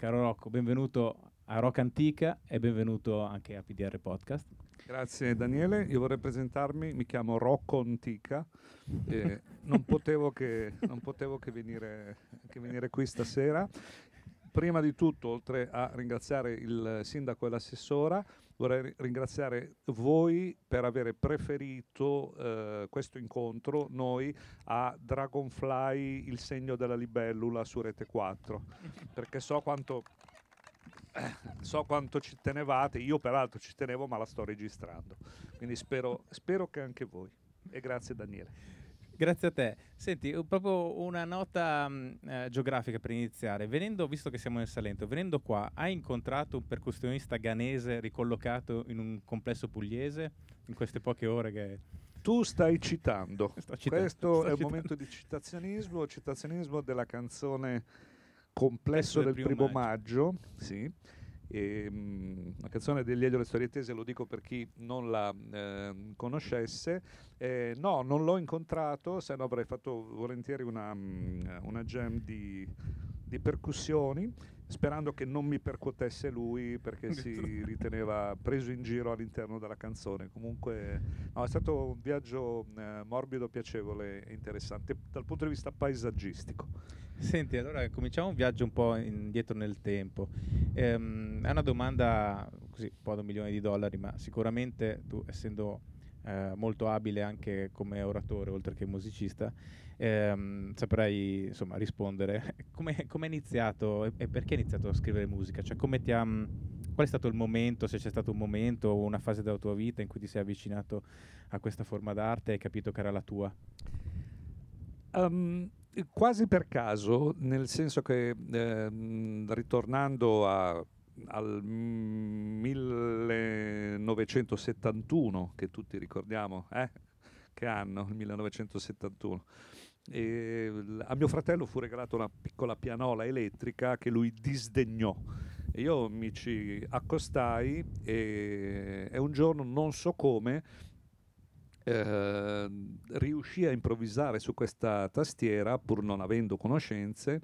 Caro Rocco, benvenuto a Rocco Antica e benvenuto anche a PDR Podcast. Grazie Daniele, io vorrei presentarmi, mi chiamo Rocco Antica e non potevo che venire qui stasera. Prima di tutto, oltre a ringraziare il sindaco e l'assessora, vorrei ringraziare voi per aver preferito questo incontro, noi, a Dragonfly, il segno della libellula su Rete 4, perché so quanto ci tenevate, io peraltro ci tenevo ma la sto registrando, quindi spero che anche voi, e grazie Daniele. Grazie a te. Senti, proprio una nota geografica per iniziare. Venendo, visto che siamo nel Salento, venendo qua, hai incontrato un percussionista ghanese ricollocato in un complesso pugliese in queste poche ore che... Tu stai citando. Questo è un momento di citazionismo della canzone Complesso del primo maggio. Sì. La canzone degli Elio e le Storie Tese, lo dico per chi non la conoscesse. No, non l'ho incontrato, se no avrei fatto volentieri una jam di percussioni, sperando che non mi percuotesse lui, perché si riteneva preso in giro all'interno della canzone. Comunque no, è stato un viaggio morbido, piacevole e interessante dal punto di vista paesaggistico. Senti, allora cominciamo un viaggio un po' indietro nel tempo. È una domanda così, un po' da $1 milione, ma sicuramente tu, essendo molto abile anche come oratore, oltre che musicista, saprai insomma rispondere. Come è iniziato e perché hai iniziato a scrivere musica? Cioè, qual è stato il momento, se c'è stato un momento o una fase della tua vita in cui ti sei avvicinato a questa forma d'arte e hai capito che era la tua? Quasi per caso, nel senso che ritornando al 1971, che tutti ricordiamo, che anno, il 1971, a mio fratello fu regalata una piccola pianola elettrica che lui disdegnò. Io mi ci accostai e un giorno, non so come, riuscì a improvvisare su questa tastiera, pur non avendo conoscenze,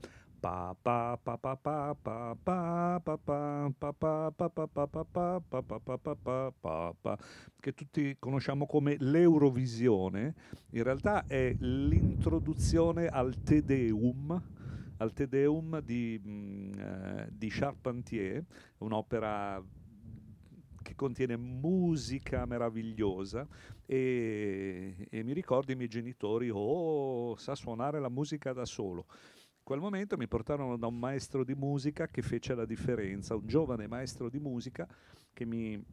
che tutti conosciamo come l'Eurovisione. In realtà è l'introduzione al Te Deum di Charpentier, un'opera che contiene musica meravigliosa, e mi ricordo i miei genitori, sa suonare la musica da solo. In quel momento mi portarono da un maestro di musica che fece la differenza, un giovane maestro di musica che mi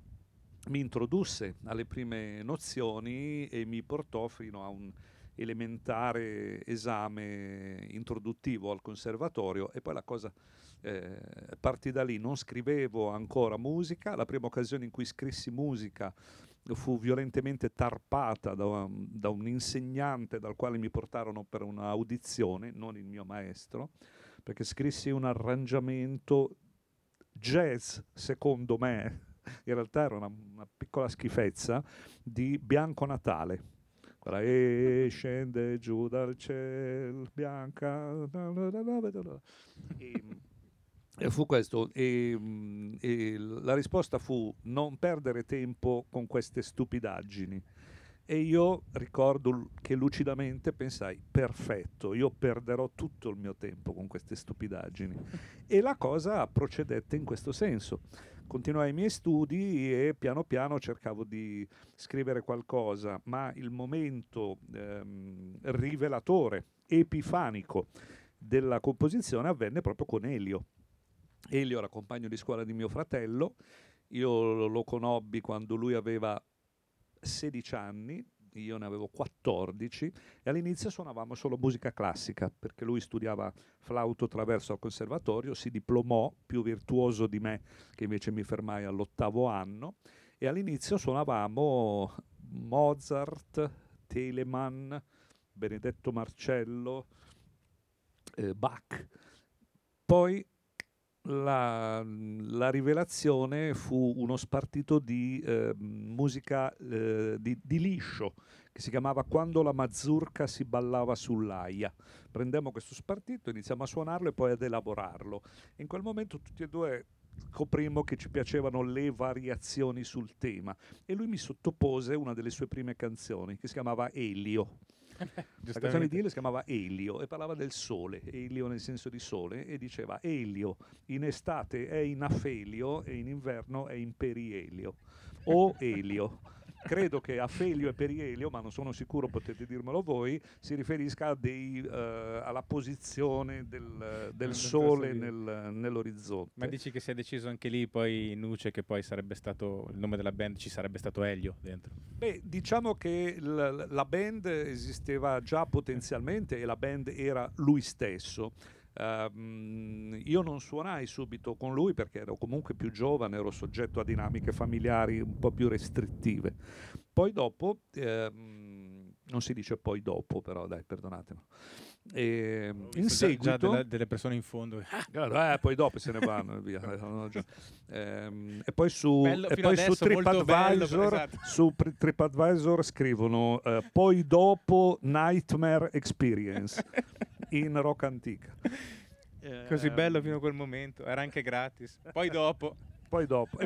introdusse alle prime nozioni e mi portò fino a un elementare esame introduttivo al conservatorio, e poi la cosa partì da lì. Non scrivevo ancora musica, la prima occasione in cui scrissi musica fu violentemente tarpata da un insegnante dal quale mi portarono per un'audizione, non il mio maestro, perché scrissi un arrangiamento jazz, secondo me, in realtà era una piccola schifezza, di Bianco Natale. E scende giù dal cielo bianca, e fu questo, e la risposta fu non perdere tempo con queste stupidaggini, e io ricordo che lucidamente pensai: perfetto, io perderò tutto il mio tempo con queste stupidaggini, e la cosa procedette in questo senso. Continuai i miei studi e piano piano cercavo di scrivere qualcosa, ma il momento rivelatore, epifanico della composizione avvenne proprio con Elio. Elio era compagno di scuola di mio fratello, io lo conobbi quando lui aveva 16 anni, io ne avevo 14, e all'inizio suonavamo solo musica classica, perché lui studiava flauto traverso al conservatorio, si diplomò, più virtuoso di me, che invece mi fermai all'8° anno, e all'inizio suonavamo Mozart, Telemann, Benedetto Marcello, Bach. Poi la rivelazione fu uno spartito di musica di liscio, che si chiamava Quando la mazurca si ballava sull'aia. Prendemmo questo spartito, iniziamo a suonarlo e poi ad elaborarlo. In quel momento tutti e due scoprimmo che ci piacevano le variazioni sul tema, e lui mi sottopose una delle sue prime canzoni che si chiamava Elio. La canzone di Elio si chiamava Elio e parlava del sole, Elio nel senso di sole, e diceva: Elio in estate è in afelio e in inverno è in perielio. O Elio. Credo che afelio e perielio, ma non sono sicuro, potete dirmelo voi, si riferisca a alla posizione del sole nell'orizzonte. Ma dici che si è deciso anche lì poi in nuce che poi sarebbe stato il nome della band, ci sarebbe stato Elio dentro? Beh, diciamo che la band esisteva già potenzialmente e la band era lui stesso. Io non suonai subito con lui perché ero comunque più giovane, ero soggetto a dinamiche familiari un po' più restrittive. Poi dopo, non si dice poi dopo, però dai, perdonatemi. In seguito già delle persone in fondo, poi dopo se ne vanno via. E poi su TripAdvisor, esatto. Su TripAdvisor scrivono poi dopo Nightmare Experience in Rocco Antica. Così bello fino a quel momento, era anche gratis. Poi dopo. Poi dopo.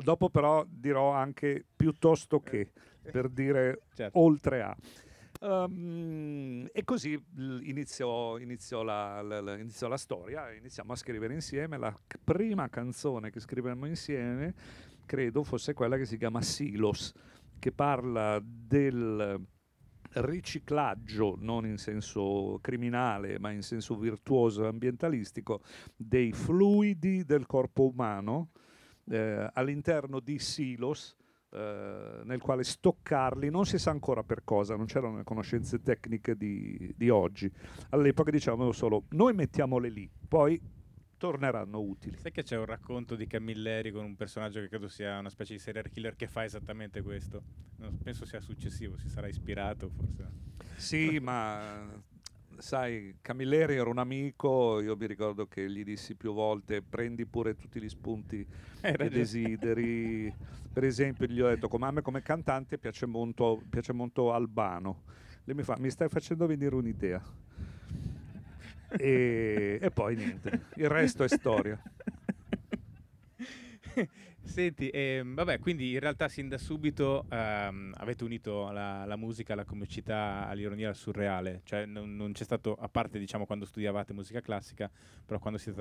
Dopo però dirò anche piuttosto che, per dire certo. Oltre a. E così iniziò la storia, iniziamo a scrivere insieme. La prima canzone che scrivemmo insieme, credo, fosse quella che si chiama Silos, che parla del riciclaggio, non in senso criminale ma in senso virtuoso e ambientalistico, dei fluidi del corpo umano all'interno di silos nel quale stoccarli, non si sa ancora per cosa, non c'erano le conoscenze tecniche di oggi. All'epoca dicevamo solo: noi mettiamole lì, poi torneranno utili. Sai che c'è un racconto di Camilleri con un personaggio che credo sia una specie di serial killer che fa esattamente questo? Non penso sia successivo, si sarà ispirato forse. Sì, ma sai, Camilleri era un amico, io mi ricordo che gli dissi più volte: prendi pure tutti gli spunti che desideri. Per esempio gli ho detto: come a me come cantante piace molto Albano. Lui mi fa: mi stai facendo venire un'idea. E poi niente, il resto è storia. Senti, vabbè, quindi in realtà sin da subito avete unito la musica alla comicità, all'ironia, al surreale. Cioè non c'è stato, a parte diciamo quando studiavate musica classica, però quando si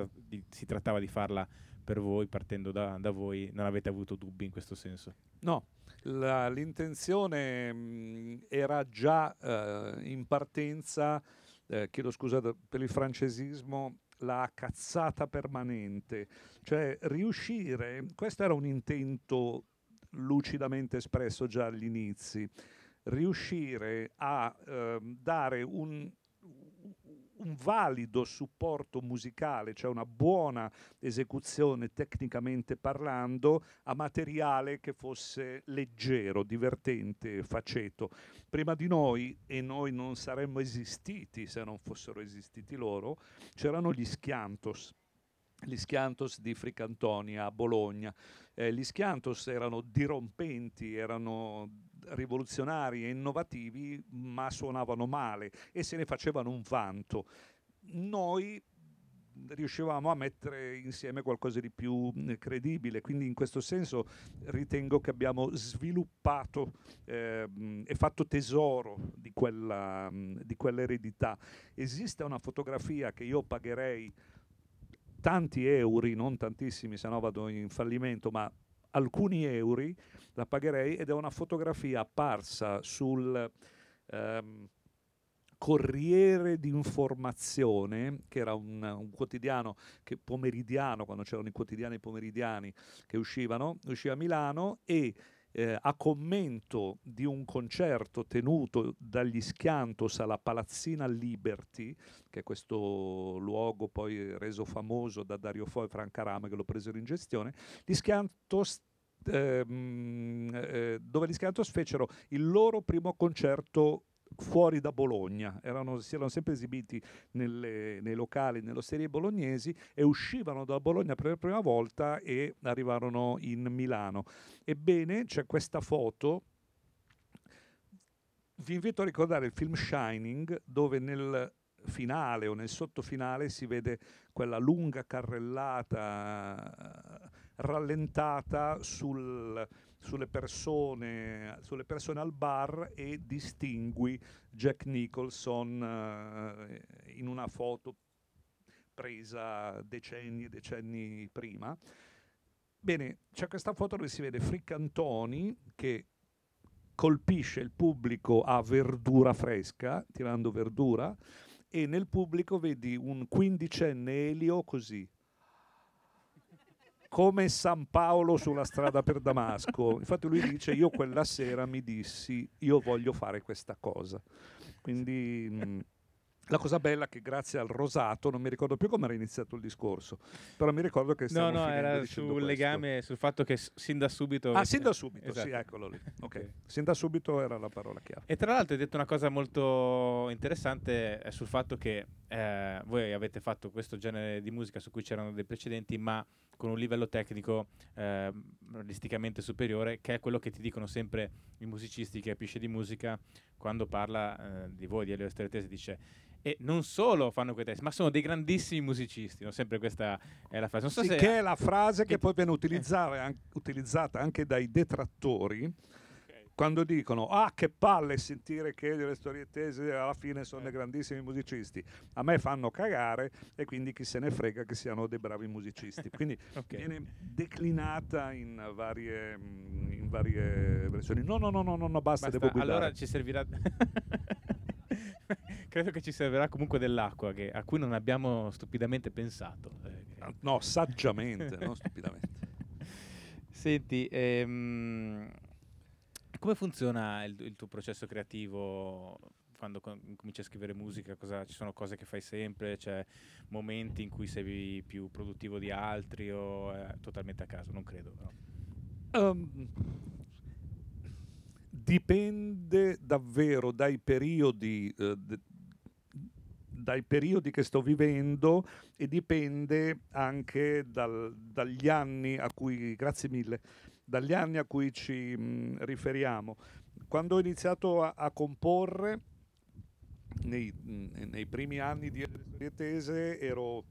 trattava di farla per voi, partendo da voi, non avete avuto dubbi in questo senso? No, l'intenzione era già in partenza. Chiedo scusa per il francesismo, la cazzata permanente, cioè riuscire, questo era un intento lucidamente espresso già agli inizi, riuscire a dare un valido supporto musicale, cioè una buona esecuzione tecnicamente parlando, a materiale che fosse leggero, divertente, faceto. Prima di noi, e noi non saremmo esistiti se non fossero esistiti loro, c'erano gli Skiantos di Fricantonia a Bologna. Gli Skiantos erano dirompenti, erano rivoluzionari e innovativi, ma suonavano male e se ne facevano un vanto. Noi riuscivamo a mettere insieme qualcosa di più credibile, quindi in questo senso ritengo che abbiamo sviluppato e fatto tesoro di quell'eredità. Esiste una fotografia che io pagherei tanti euro, non tantissimi sennò vado in fallimento, ma alcuni euro la pagherei, ed è una fotografia apparsa sul Corriere d'Informazione, che era un quotidiano pomeridiano, quando c'erano i quotidiani pomeridiani che usciva a Milano, e a commento di un concerto tenuto dagli Skiantos alla Palazzina Liberty, che è questo luogo poi reso famoso da Dario Fo e Franca Rame, che lo presero in gestione, gli Skiantos dove gli Skiantos fecero il loro primo concerto fuori da Bologna, si erano sempre esibiti nei locali, nelle osterie bolognesi, e uscivano da Bologna per la prima volta e arrivarono in Milano. Ebbene, c'è questa foto. Vi invito a ricordare il film Shining, dove nel finale o nel sottofinale si vede quella lunga carrellata rallentata sulle persone al bar, e distingui Jack Nicholson in una foto presa decenni e decenni prima. Bene, c'è questa foto dove si vede Fricantoni che colpisce il pubblico a verdura fresca, tirando verdura, e nel pubblico vedi un quindicenne Elio così, come San Paolo sulla strada per Damasco. Infatti lui dice: io quella sera mi dissi, io voglio fare questa cosa. Quindi la cosa bella è che grazie al rosato, non mi ricordo più come era iniziato il discorso, però mi ricordo che stiamo finendo era sul questo. Legame, sul fatto che sin da subito... Ah, sin da subito, esatto. Sì, eccolo lì. Okay. Sin da subito era la parola chiave. E tra l'altro hai detto una cosa molto interessante sul fatto che voi avete fatto questo genere di musica su cui c'erano dei precedenti, ma con un livello tecnico realisticamente superiore, che è quello che ti dicono sempre i musicisti che capisce di musica quando parla di voi, di Elio e le Storie Tese, dice: e non solo fanno quei testi, ma sono dei grandissimi musicisti, no? Sempre questa è la frase. Non so, sì, se che è la frase che poi viene utilizzata anche dai detrattori, okay, quando dicono: ah, che palle sentire che le Storie Tese alla fine sono dei grandissimi musicisti, a me fanno cagare, e quindi chi se ne frega che siano dei bravi musicisti. Quindi okay, viene declinata in varie versioni. No, basta. Devo guidare. Allora ci servirà... Credo che ci servirà comunque dell'acqua, a cui non abbiamo stupidamente pensato. No, saggiamente, non stupidamente. Senti, come funziona il tuo processo creativo quando cominci a scrivere musica? Ci sono cose che fai sempre? C'è momenti in cui sei più produttivo di altri, o totalmente a caso? Non credo, però. Dipende davvero dai periodi che sto vivendo, e dipende anche dagli anni a cui, grazie mille, dagli anni a cui ci riferiamo. Quando ho iniziato a comporre, nei primi anni di Tese, ero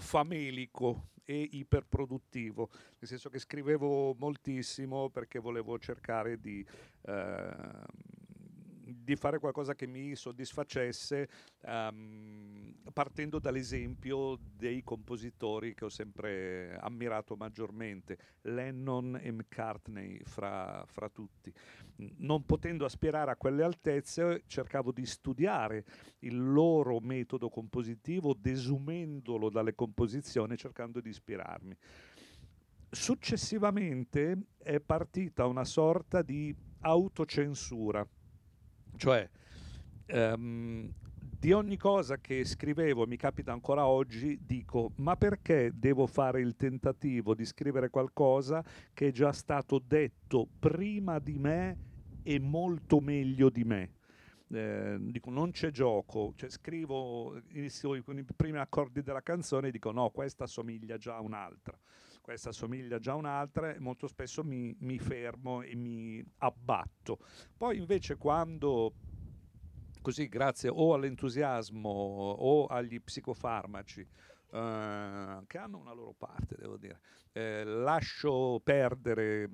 famelico e iperproduttivo, nel senso che scrivevo moltissimo perché volevo cercare di fare qualcosa che mi soddisfacesse, partendo dall'esempio dei compositori che ho sempre ammirato maggiormente, Lennon e McCartney fra tutti. Non potendo aspirare a quelle altezze, cercavo di studiare il loro metodo compositivo, desumendolo dalle composizioni, cercando di ispirarmi. Successivamente è partita una sorta di autocensura, cioè di ogni cosa che scrivevo, mi capita ancora oggi, dico: ma perché devo fare il tentativo di scrivere qualcosa che è già stato detto prima di me e molto meglio di me? Dico, non c'è gioco, cioè scrivo, inizio con i primi accordi della canzone e dico: no, questa somiglia già a un'altra, questa somiglia già a un'altra, e molto spesso mi fermo e mi abbatto. Poi invece, quando così, grazie o all'entusiasmo o agli psicofarmaci, che hanno una loro parte, devo dire, lascio perdere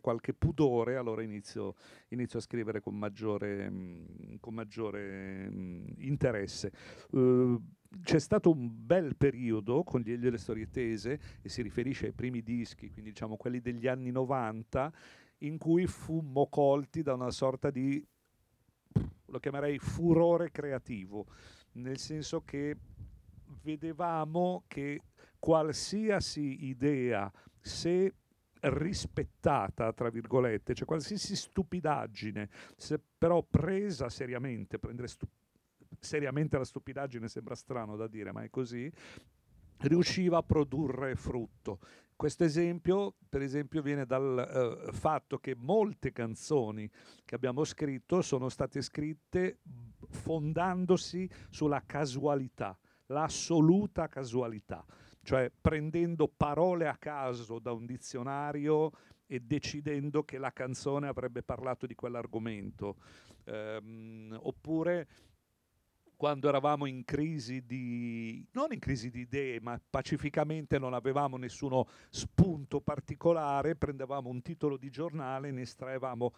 qualche pudore, allora inizio a scrivere con maggiore interesse. C'è stato un bel periodo con gli Elio e le Storie Tese, e si riferisce ai primi dischi, quindi diciamo quelli degli anni 90, in cui fummo colti da una sorta di, lo chiamerei, furore creativo, nel senso che vedevamo che qualsiasi idea, se rispettata, tra virgolette, cioè qualsiasi stupidaggine, se però presa seriamente, prendere seriamente la stupidaggine sembra strano da dire, ma è così, riusciva a produrre frutto. Questo esempio, per esempio, viene dal fatto che molte canzoni che abbiamo scritto sono state scritte fondandosi sulla casualità, l'assoluta casualità, cioè prendendo parole a caso da un dizionario e decidendo che la canzone avrebbe parlato di quell'argomento. Oppure quando eravamo in crisi di, non in crisi di idee, ma pacificamente non avevamo nessuno spunto particolare, prendevamo un titolo di giornale, ne estraevamo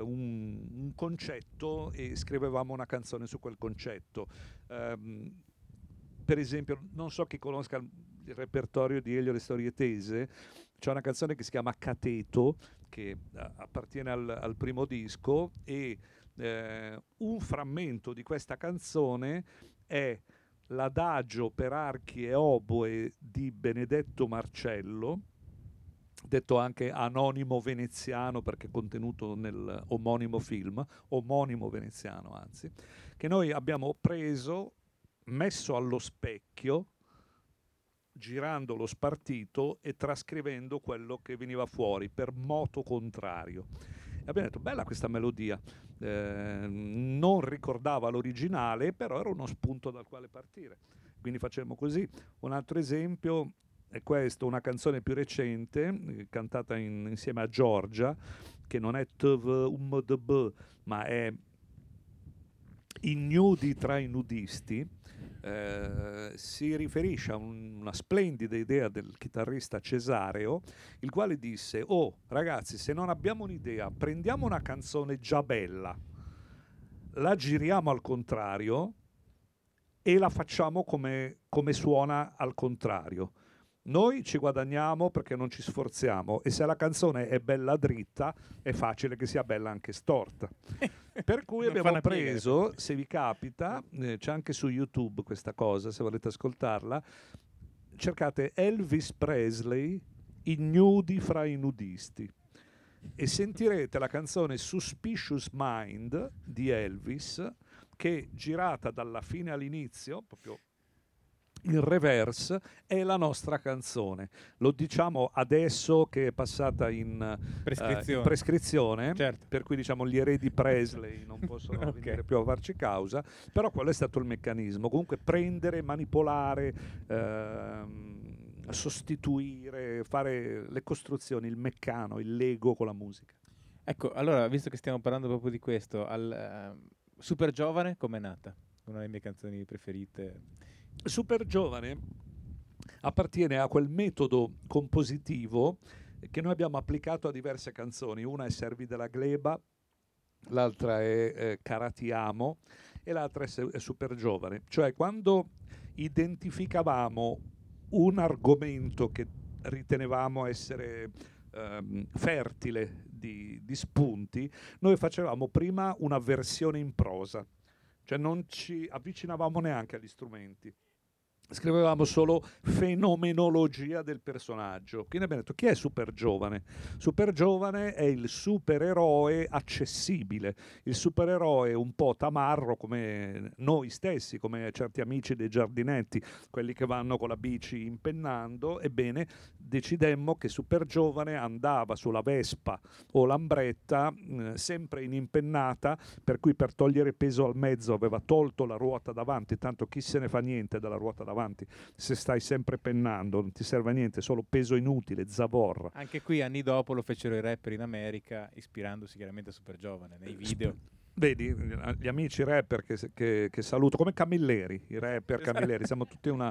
un concetto e scrivevamo una canzone su quel concetto. Per esempio, non so chi conosca il repertorio di Elio e le Storie Tese, c'è una canzone che si chiama Cateto, che appartiene al primo disco, e un frammento di questa canzone è l'adagio per archi e oboe di Benedetto Marcello, detto anche anonimo veneziano perché contenuto nel omonimo film, omonimo veneziano anzi, che noi abbiamo preso, messo allo specchio, girando lo spartito e trascrivendo quello che veniva fuori per moto contrario. Abbiamo detto, bella questa melodia, non ricordava l'originale, però era uno spunto dal quale partire, quindi facemmo così. Un altro esempio è questo, una canzone più recente, cantata insieme a Giorgia, che non è TVMDB, ma è I nudi tra i nudisti, si riferisce a una splendida idea del chitarrista Cesareo, il quale disse, oh ragazzi, se non abbiamo un'idea, prendiamo una canzone già bella, la giriamo al contrario e la facciamo come suona al contrario. Noi ci guadagniamo perché non ci sforziamo, e se la canzone è bella dritta è facile che sia bella anche storta. Per cui abbiamo preso, se vi capita, c'è anche su YouTube questa cosa, se volete ascoltarla, cercate Elvis Presley, I nudi fra i nudisti, e sentirete la canzone Suspicious Mind di Elvis, che girata dalla fine all'inizio, proprio il reverse, è la nostra canzone. Lo diciamo adesso che è passata in prescrizione, certo. Per cui diciamo gli eredi Presley non possono okay. venire più a farci causa, però quello è stato il meccanismo. Comunque prendere, manipolare, sostituire, fare le costruzioni, il meccano, il Lego con la musica. Ecco, allora, visto che stiamo parlando proprio di questo, Supergiovane com'è nata? Una delle mie canzoni preferite. Supergiovane appartiene a quel metodo compositivo che noi abbiamo applicato a diverse canzoni. Una è Servi della Gleba, l'altra è Caratiamo e l'altra è Supergiovane. Cioè, quando identificavamo un argomento che ritenevamo essere fertile di spunti, noi facevamo prima una versione in prosa. Cioè non ci avvicinavamo neanche agli strumenti, scrivevamo solo fenomenologia del personaggio. Quindi abbiamo detto, chi è Supergiovane? Supergiovane è il supereroe accessibile, il supereroe un po' tamarro come noi stessi, come certi amici dei giardinetti, quelli che vanno con la bici impennando. Ebbene, decidemmo che Supergiovane andava sulla Vespa o l'ambretta, sempre in impennata, per cui per togliere peso al mezzo aveva tolto la ruota davanti, tanto chi se ne fa niente della ruota davanti, se stai sempre pennando non ti serve a niente, solo peso inutile, zavorra. Anche qui anni dopo lo fecero i rapper in America, ispirandosi chiaramente a Supergiovane nei video. Vedi, gli amici rapper che saluto, come Camilleri, i rapper Camilleri, siamo tutti una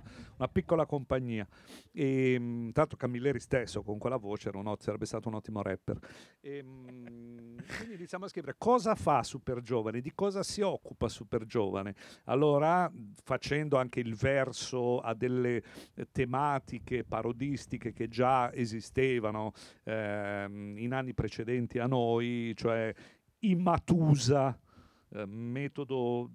piccola compagnia. E tanto Camilleri stesso con quella voce sarebbe stato un ottimo rapper. E quindi iniziamo a scrivere cosa fa Supergiovane, di cosa si occupa Supergiovane. Allora, facendo anche il verso a delle tematiche parodistiche che già esistevano in anni precedenti a noi, cioè I Matusa, metodo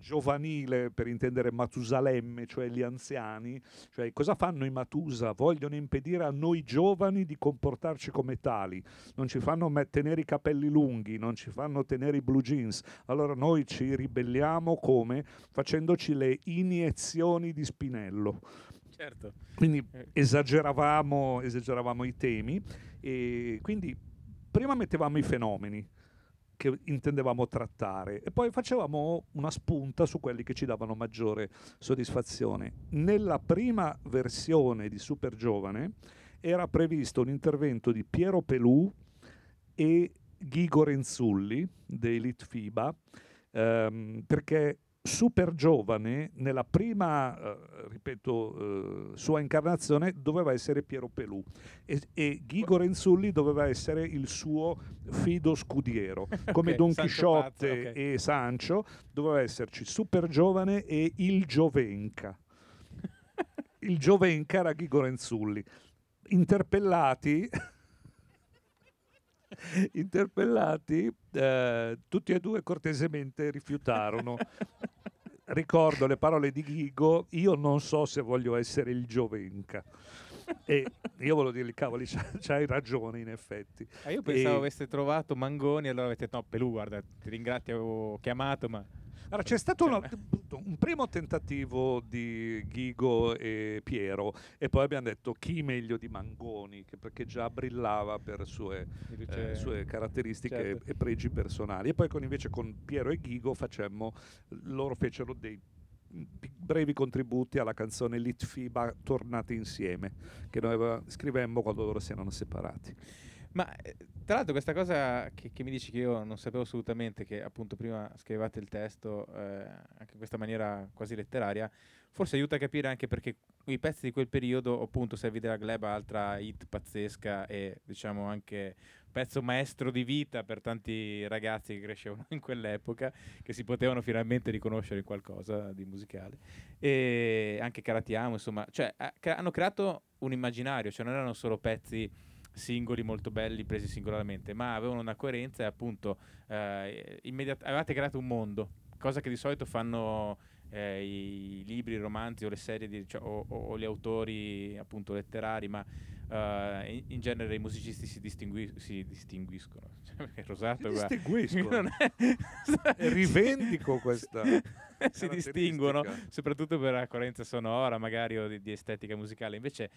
giovanile, per intendere Matusalemme, cioè gli anziani, cioè cosa fanno i Matusa? Vogliono impedire a noi giovani di comportarci come tali, non ci fanno tenere i capelli lunghi, non ci fanno tenere i blue jeans, allora noi ci ribelliamo come? Facendoci le iniezioni di Spinello. Certo. Quindi esageravamo i temi, e quindi prima mettevamo i fenomeni che intendevamo trattare e poi facevamo una spunta su quelli che ci davano maggiore soddisfazione. Nella prima versione di Supergiovane era previsto un intervento di Piero Pelù e Ghigo Renzulli dei Litfiba, perché Supergiovane nella prima, ripeto, sua incarnazione doveva essere Piero Pelù e Ghigo Renzulli doveva essere il suo fido scudiero, come okay, Don Chisciotte, okay, e Sancho. Doveva esserci Supergiovane e il Giovenca. Il Giovenca era Ghigo Renzulli. Interpellati, tutti e due cortesemente rifiutarono. Ricordo le parole di Ghigo: io non so se voglio essere il Giovenca. E io volevo dirgli: cavoli, c'hai ragione in effetti. Io pensavo aveste trovato Mangoni, allora avete detto no, Pelù, guarda, ti ringrazio, avevo chiamato, ma... Allora, c'è stato un primo tentativo di Ghigo e Piero e poi abbiamo detto chi meglio di Mangoni, perché già brillava per sue caratteristiche, certo, e pregi personali. E poi con Piero e Ghigo fecero dei brevi contributi alla canzone Litfiba Tornate Insieme, che noi scrivemmo quando loro si erano separati. Ma tra l'altro questa cosa che mi dici, che io non sapevo assolutamente, che appunto prima scrivevate il testo anche in questa maniera quasi letteraria, forse aiuta a capire anche perché i pezzi di quel periodo, appunto Servi della Gleba, altra hit pazzesca e diciamo anche pezzo maestro di vita per tanti ragazzi che crescevano in quell'epoca, che si potevano finalmente riconoscere in qualcosa di musicale, e anche Caratiamo, insomma, cioè hanno creato un immaginario, cioè non erano solo pezzi singoli molto belli presi singolarmente, ma avevano una coerenza e appunto avevate creato un mondo, cosa che di solito fanno i libri, i romanzi o le serie o gli autori appunto letterari, ma in genere i musicisti si distinguiscono. Rivendico questa si distinguono soprattutto per la coerenza sonora, magari, o di estetica musicale. Invece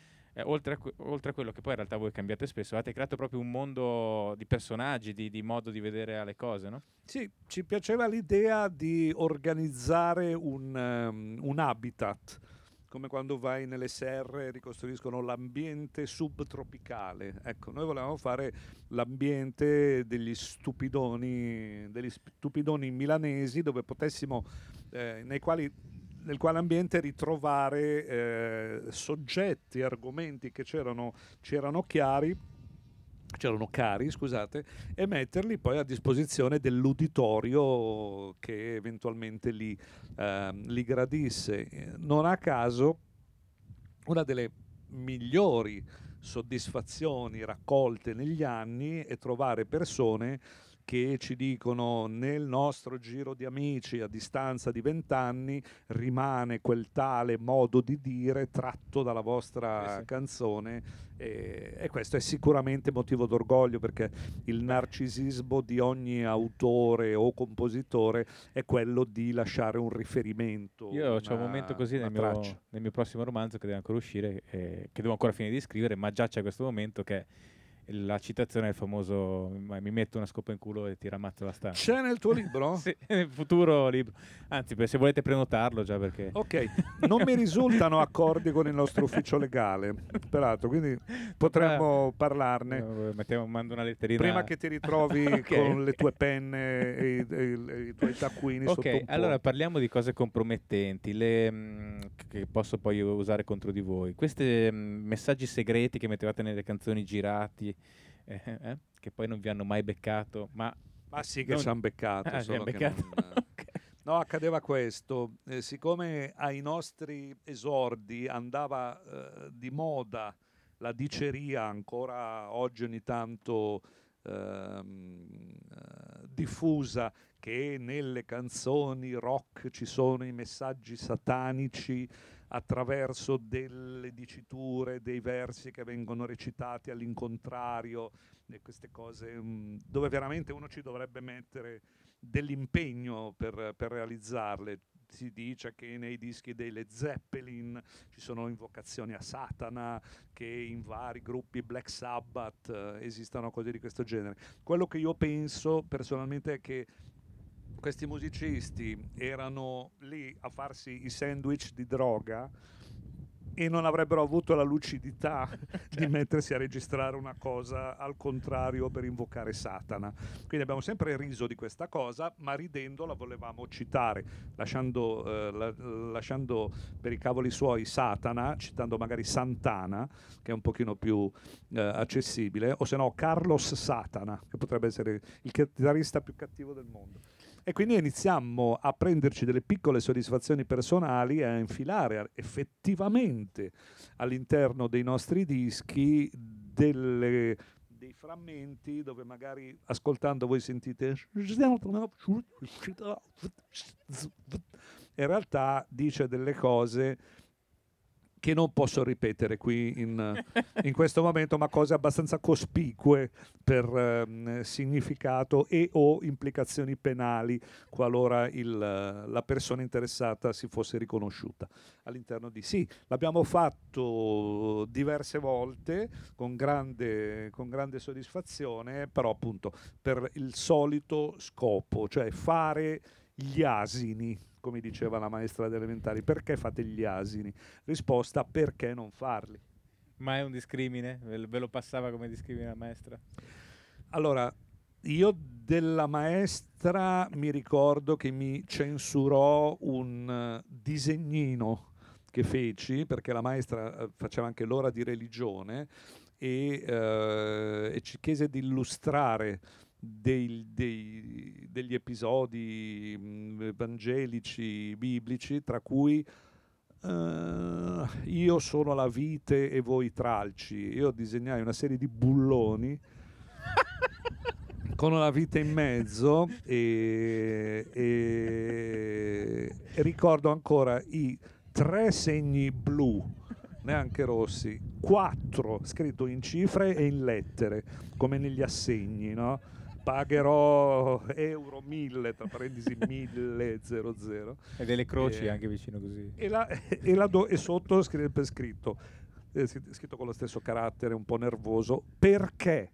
oltre a quello che poi in realtà voi cambiate spesso, avete creato proprio un mondo di personaggi, di modo di vedere le cose, no? Sì, ci piaceva l'idea di organizzare un habitat, come quando vai nelle serre ricostruiscono l'ambiente subtropicale. Ecco, noi volevamo fare l'ambiente degli stupidoni milanesi, dove potessimo, nel quale ambiente ritrovare soggetti, argomenti che c'erano cari, e metterli poi a disposizione dell'uditorio che eventualmente li gradisse. Non a caso una delle migliori soddisfazioni raccolte negli anni è trovare persone che ci dicono: nel nostro giro di amici a distanza di 20 anni rimane quel tale modo di dire tratto dalla vostra canzone, e questo è sicuramente motivo d'orgoglio, perché il narcisismo di ogni autore o compositore è quello di lasciare un riferimento. Io c'ho un momento così nel mio prossimo romanzo che deve ancora uscire, che devo ancora finire di scrivere, ma già c'è questo momento che è la citazione del famoso "mi metto una scopa in culo e ti rammazzo la stanza". C'è nel tuo libro? Sì, nel futuro libro. Anzi, se volete prenotarlo già, perché... Ok, non mi risultano accordi con il nostro ufficio legale, peraltro, quindi potremmo parlarne. Mando una letterina. Prima che ti ritrovi con le tue penne e i tuoi taccuini sotto un po'. Allora parliamo di cose compromettenti, che posso poi usare contro di voi. Questi messaggi segreti che mettevate nelle canzoni girati, che poi non vi hanno mai beccato, ma sì che ci hanno beccato, no, accadeva questo, siccome ai nostri esordi andava di moda la diceria, ancora oggi ogni tanto diffusa che nelle canzoni rock ci sono i messaggi satanici attraverso delle diciture, dei versi che vengono recitati all'incontrario e queste cose, dove veramente uno ci dovrebbe mettere dell'impegno per realizzarle. Si dice che nei dischi dei Led Zeppelin ci sono invocazioni a Satana, che in vari gruppi Black Sabbath esistano cose di questo genere. Quello che io penso personalmente è che questi musicisti erano lì a farsi i sandwich di droga e non avrebbero avuto la lucidità di mettersi a registrare una cosa al contrario per invocare Satana. Quindi abbiamo sempre riso di questa cosa, ma ridendo la volevamo citare, lasciando per i cavoli suoi Satana, citando magari Santana, che è un pochino più accessibile, o se no Carlos Satana, che potrebbe essere il chitarrista più cattivo del mondo. E quindi iniziammo a prenderci delle piccole soddisfazioni personali e a infilare effettivamente all'interno dei nostri dischi dei frammenti dove magari ascoltando voi sentite in realtà dice delle cose che non posso ripetere qui in questo momento, ma cose abbastanza cospicue per significato e o implicazioni penali qualora la persona interessata si fosse riconosciuta all'interno di sì. L'abbiamo fatto diverse volte con grande soddisfazione, però appunto per il solito scopo, cioè fare gli asini, come diceva la maestra delle elementari. Perché fate gli asini? Risposta: perché non farli? Ma è un discrimine? Ve lo passava come discrimine la maestra? Allora, io della maestra mi ricordo che mi censurò un disegnino che feci, perché la maestra faceva anche l'ora di religione e ci chiese di illustrare degli episodi evangelici, biblici, tra cui io sono la vite e voi tralci. Io disegnai una serie di bulloni con la vite in mezzo e ricordo ancora i 3 segni blu, neanche rossi, 4 scritto in cifre e in lettere, come negli assegni, no? Pagherò euro 1000, tra parentesi 1000 00, e delle croci anche vicino così, e sotto scritto con lo stesso carattere un po' nervoso, perché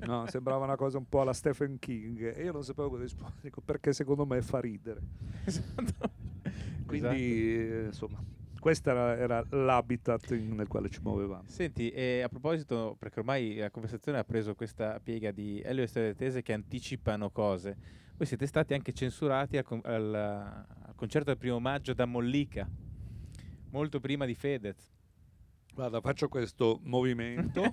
no, sembrava una cosa un po' alla Stephen King e io non sapevo cosa rispondere, perché secondo me fa ridere. Esatto. Quindi esatto. Insomma, questo era l'habitat nel quale ci muovevamo. Senti, a proposito, perché ormai la conversazione ha preso questa piega di Elio e Storie Tese che anticipano cose, voi siete stati anche censurati al concerto del 1° maggio da Mollica, molto prima di Fedez. Guarda, faccio questo movimento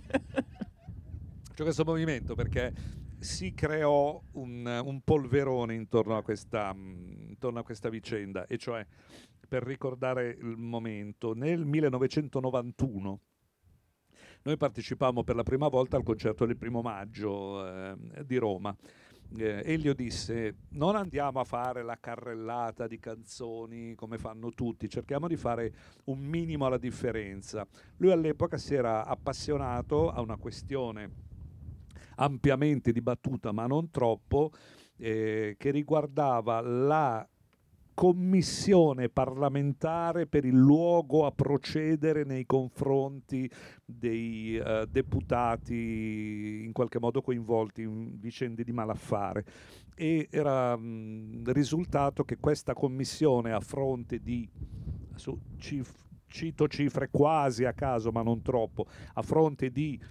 perché si creò un polverone intorno a questa vicenda, e cioè, per ricordare il momento, nel 1991 noi partecipavamo per la prima volta al concerto del 1° maggio di Roma. Elio disse: non andiamo a fare la carrellata di canzoni come fanno tutti, cerchiamo di fare un minimo alla differenza. Lui all'epoca si era appassionato a una questione ampiamente dibattuta, ma non troppo, che riguardava la commissione parlamentare per il luogo a procedere nei confronti dei deputati in qualche modo coinvolti in vicende di malaffare, e era risultato che questa commissione, a fronte di cito cifre quasi a caso ma non troppo, a fronte di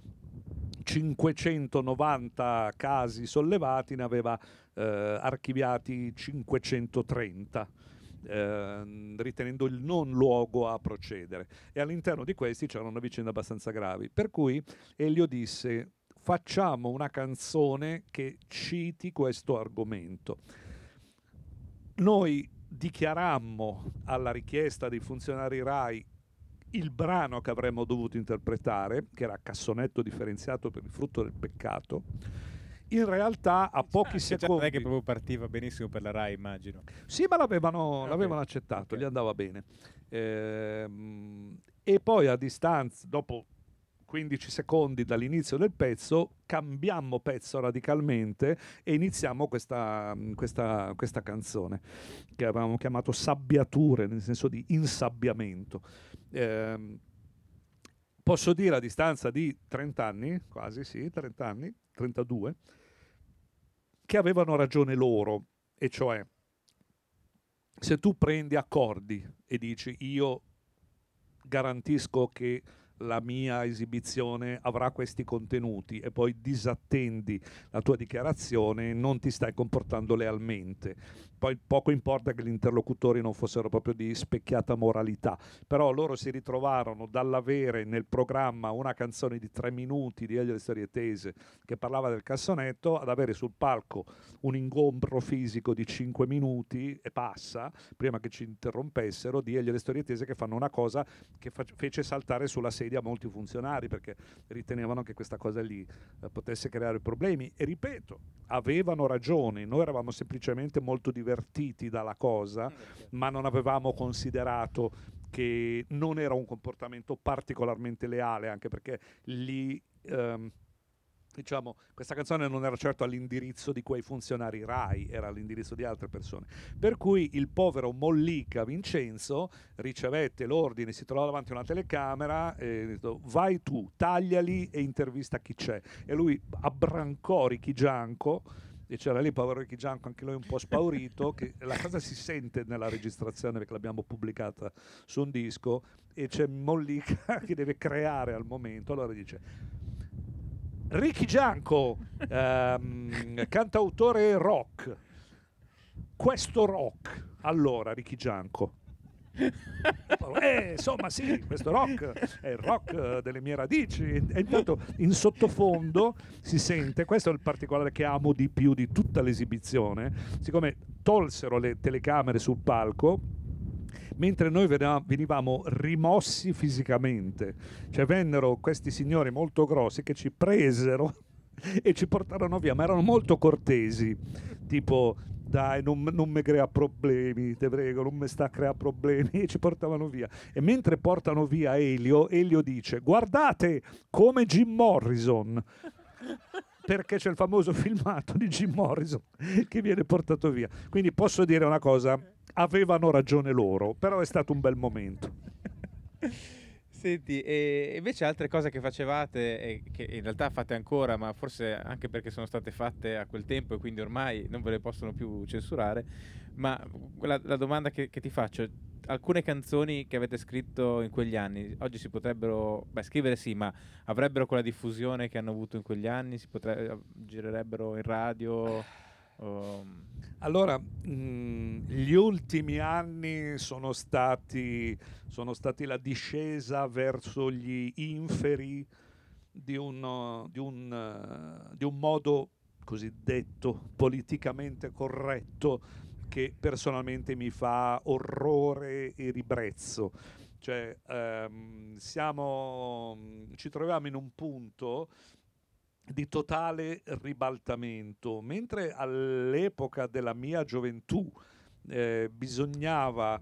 590 casi sollevati, ne aveva archiviati 530, ritenendo il non luogo a procedere, e all'interno di questi c'erano vicende abbastanza gravi, per cui Elio disse: facciamo una canzone che citi questo argomento. Noi dichiarammo alla richiesta dei funzionari RAI il brano che avremmo dovuto interpretare, che era Cassonetto differenziato per il frutto del peccato, in realtà a pochi secondi... Non è che proprio partiva benissimo per la Rai, immagino. Sì, ma l'avevano accettato, gli andava bene. E poi a distanza, dopo 15 secondi dall'inizio del pezzo, cambiammo pezzo radicalmente e iniziamo questa canzone che avevamo chiamato Sabbiature, nel senso di insabbiamento. Posso dire a distanza di 30 anni, quasi sì, 30 anni, 32, che avevano ragione loro, e cioè se tu prendi accordi e dici io garantisco che la mia esibizione avrà questi contenuti e poi disattendi la tua dichiarazione, non ti stai comportando lealmente. Poi poco importa che gli interlocutori non fossero proprio di specchiata moralità, però loro si ritrovarono dall'avere nel programma una canzone di 3 minuti di Elio e le Storie Tese che parlava del cassonetto ad avere sul palco un ingombro fisico di 5 minuti e passa prima che ci interrompessero di Elio e le Storie Tese, che fanno una cosa che fece saltare sulla sedia a molti funzionari, perché ritenevano che questa cosa lì potesse creare problemi, e ripeto, avevano ragione, noi eravamo semplicemente molto divertiti dalla cosa, ma non avevamo considerato che non era un comportamento particolarmente leale, anche perché lì diciamo, questa canzone non era certo all'indirizzo di quei funzionari Rai, era all'indirizzo di altre persone, per cui il povero Mollica Vincenzo ricevette l'ordine, si trovò davanti a una telecamera e detto, vai tu, tagliali e intervista chi c'è, e lui abbrancò Ricchi Gianco, e c'era lì povero Ricchi Gianco, anche lui un po' spaurito, che la cosa si sente nella registrazione perché l'abbiamo pubblicata su un disco, e c'è Mollica che deve creare al momento, allora dice Ricchi Gianco, cantautore rock, questo rock, allora Ricchi Gianco, insomma sì, questo rock è il rock delle mie radici, e intanto in sottofondo si sente, questo è il particolare che amo di più di tutta l'esibizione, siccome tolsero le telecamere sul palco, mentre noi venivamo rimossi fisicamente, cioè vennero questi signori molto grossi che ci presero e ci portarono via, ma erano molto cortesi, tipo dai non mi crea problemi, te prego, non mi sta a creare problemi, e ci portavano via, e mentre portano via Elio dice guardate come Jim Morrison, perché c'è il famoso filmato di Jim Morrison che viene portato via. Quindi posso dire una cosa, avevano ragione loro, però è stato un bel momento. Senti, e invece altre cose che facevate e che in realtà fate ancora, ma forse anche perché sono state fatte a quel tempo e quindi ormai non ve le possono più censurare, ma la domanda che ti faccio, alcune canzoni che avete scritto in quegli anni oggi si potrebbero scrivere, sì, ma avrebbero quella diffusione che hanno avuto in quegli anni, girerebbero in radio? Allora, gli ultimi anni sono stati la discesa verso gli inferi di un modo cosiddetto politicamente corretto che personalmente mi fa orrore e ribrezzo. Cioè, ci troviamo in un punto di totale ribaltamento, mentre all'epoca della mia gioventù bisognava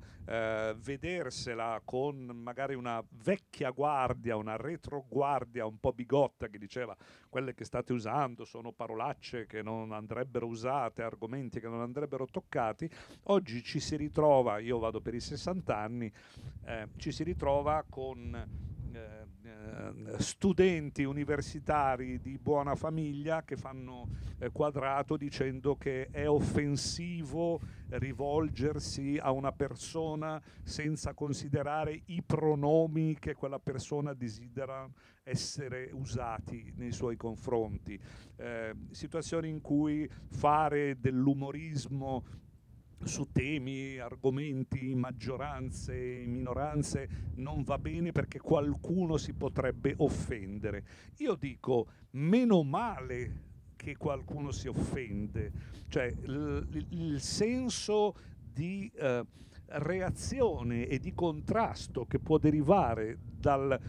vedersela con magari una vecchia guardia, una retroguardia un po' bigotta che diceva quelle che state usando sono parolacce che non andrebbero usate, argomenti che non andrebbero toccati. Oggi ci si ritrova, io vado per i 60 anni, ci si ritrova con studenti universitari di buona famiglia che fanno quadrato dicendo che è offensivo rivolgersi a una persona senza considerare i pronomi che quella persona desidera essere usati nei suoi confronti, situazioni in cui fare dell'umorismo su temi, argomenti, maggioranze, minoranze non va bene perché qualcuno si potrebbe offendere. Io dico, meno male che qualcuno si offende, cioè il senso di reazione e di contrasto che può derivare dal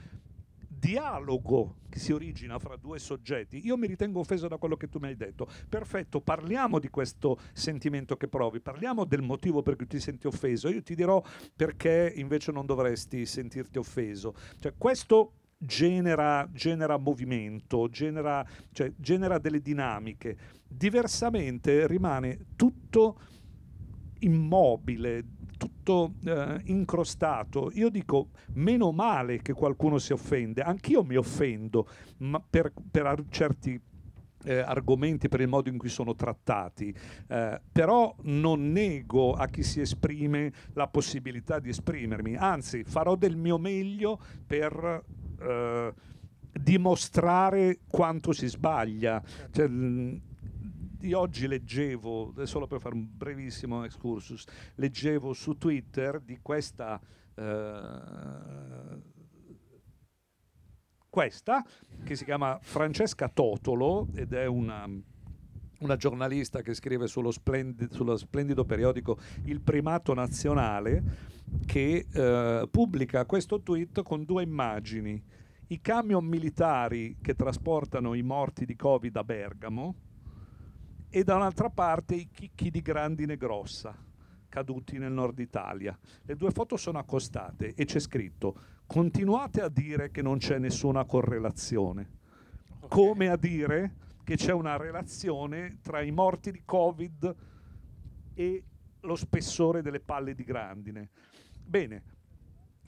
dialogo che si origina fra due soggetti. Io mi ritengo offeso da quello che tu mi hai detto. Perfetto, parliamo di questo sentimento che provi, parliamo del motivo per cui ti senti offeso. Io ti dirò perché invece non dovresti sentirti offeso. Cioè, questo genera movimento, genera delle dinamiche. Diversamente rimane tutto immobile, tutto incrostato. Io dico, meno male che qualcuno si offende. Anch'io mi offendo, ma per certi argomenti, per il modo in cui sono trattati, però non nego a chi si esprime la possibilità di esprimermi, anzi farò del mio meglio per dimostrare quanto si sbaglia. Cioè, io oggi leggevo, solo per fare un brevissimo excursus, leggevo su Twitter di questa che si chiama Francesca Totolo ed è una giornalista che scrive sullo splendido periodico Il Primato Nazionale, che pubblica questo tweet con due immagini: i camion militari che trasportano i morti di Covid a Bergamo e da un'altra parte i chicchi di grandine grossa caduti nel nord Italia. Le due foto sono accostate e c'è scritto: continuate a dire che non c'è nessuna correlazione. Okay. Come a dire che c'è una relazione tra i morti di Covid e lo spessore delle palle di grandine. Bene,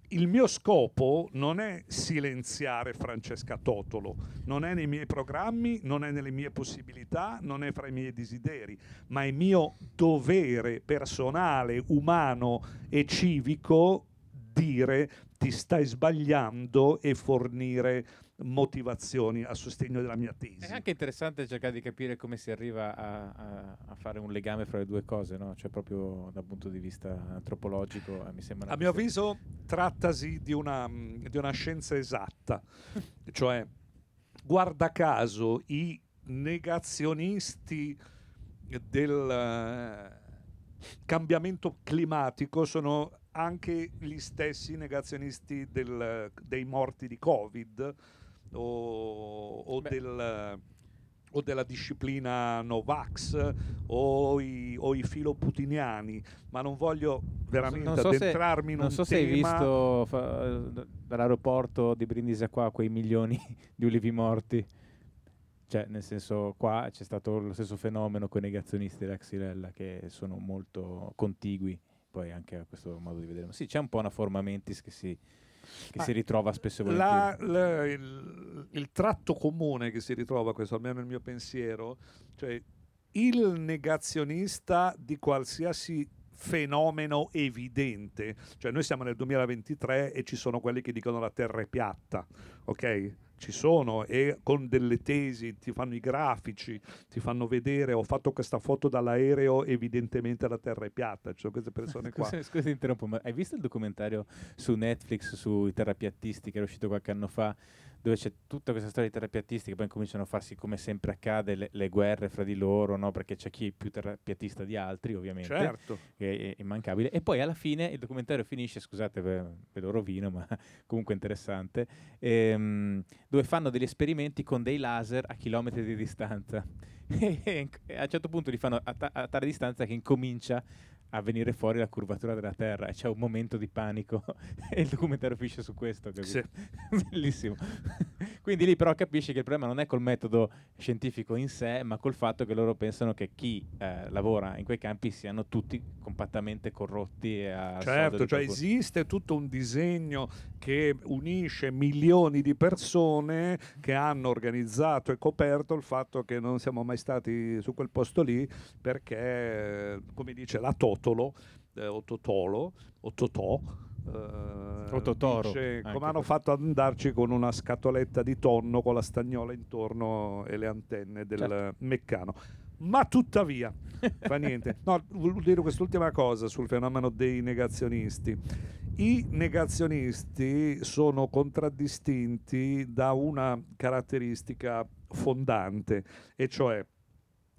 il mio scopo non è silenziare Francesca Totolo, non è nei miei programmi, non è nelle mie possibilità, non è fra i miei desideri, ma è mio dovere personale, umano e civico dire: ti stai sbagliando, e fornire motivazioni a sostegno della mia tesi. È anche interessante cercare di capire come si arriva a fare un legame fra le due cose, no? Cioè, proprio dal punto di vista antropologico, mi sembra. A mio avviso trattasi di una scienza esatta, cioè, guarda caso, i negazionisti del cambiamento climatico sono anche gli stessi negazionisti dei morti di Covid o della disciplina Novax o i filoputiniani, ma non voglio veramente addentrarmi in un tema. Non so se hai visto dall'aeroporto di Brindisi a qua quei milioni di ulivi morti. Cioè, nel senso, qua c'è stato lo stesso fenomeno con i negazionisti della Xylella, che sono molto contigui. Poi anche a questo modo di vedere, ma sì, c'è un po' una forma mentis che si ritrova spesso e volentieri. Il tratto comune che si ritrova, questo almeno nel mio pensiero, cioè il negazionista di qualsiasi fenomeno evidente. Cioè, noi siamo nel 2023 e ci sono quelli che dicono la Terra è piatta, ok? Ci sono, e con delle tesi ti fanno i grafici, ti fanno vedere: ho fatto questa foto dall'aereo, evidentemente la Terra è piatta. Ci sono queste persone qua. Scusa, interrompo, ma hai visto il documentario su Netflix sui terrapiattisti che era uscito qualche anno fa, dove c'è tutta questa storia di terrapiattisti che poi cominciano a farsi, come sempre accade, le guerre fra di loro, no? Perché c'è chi è più terrapiattista di altri, ovviamente, certo, che è immancabile. E poi alla fine il documentario finisce, scusate ve lo rovino, ma comunque interessante, dove fanno degli esperimenti con dei laser a chilometri di distanza. E a un certo punto li fanno a tale distanza che incomincia a venire fuori la curvatura della Terra, e c'è un momento di panico e il documentario finisce su questo, capito? Sì. Bellissimo. Quindi lì però capisci che il problema non è col metodo scientifico in sé, ma col fatto che loro pensano che chi lavora in quei campi siano tutti compattamente corrotti. Certo, cioè esiste tutto un disegno che unisce milioni di persone che hanno organizzato e coperto il fatto che non siamo mai stati su quel posto lì perché, come dice la Totolo, Totoro, dice come hanno fatto ad andarci con una scatoletta di tonno con la stagnola intorno e le antenne del, certo, meccano. Ma tuttavia, fa niente. No, volevo dire quest'ultima cosa sul fenomeno dei negazionisti. I negazionisti sono contraddistinti da una caratteristica fondante, e cioè,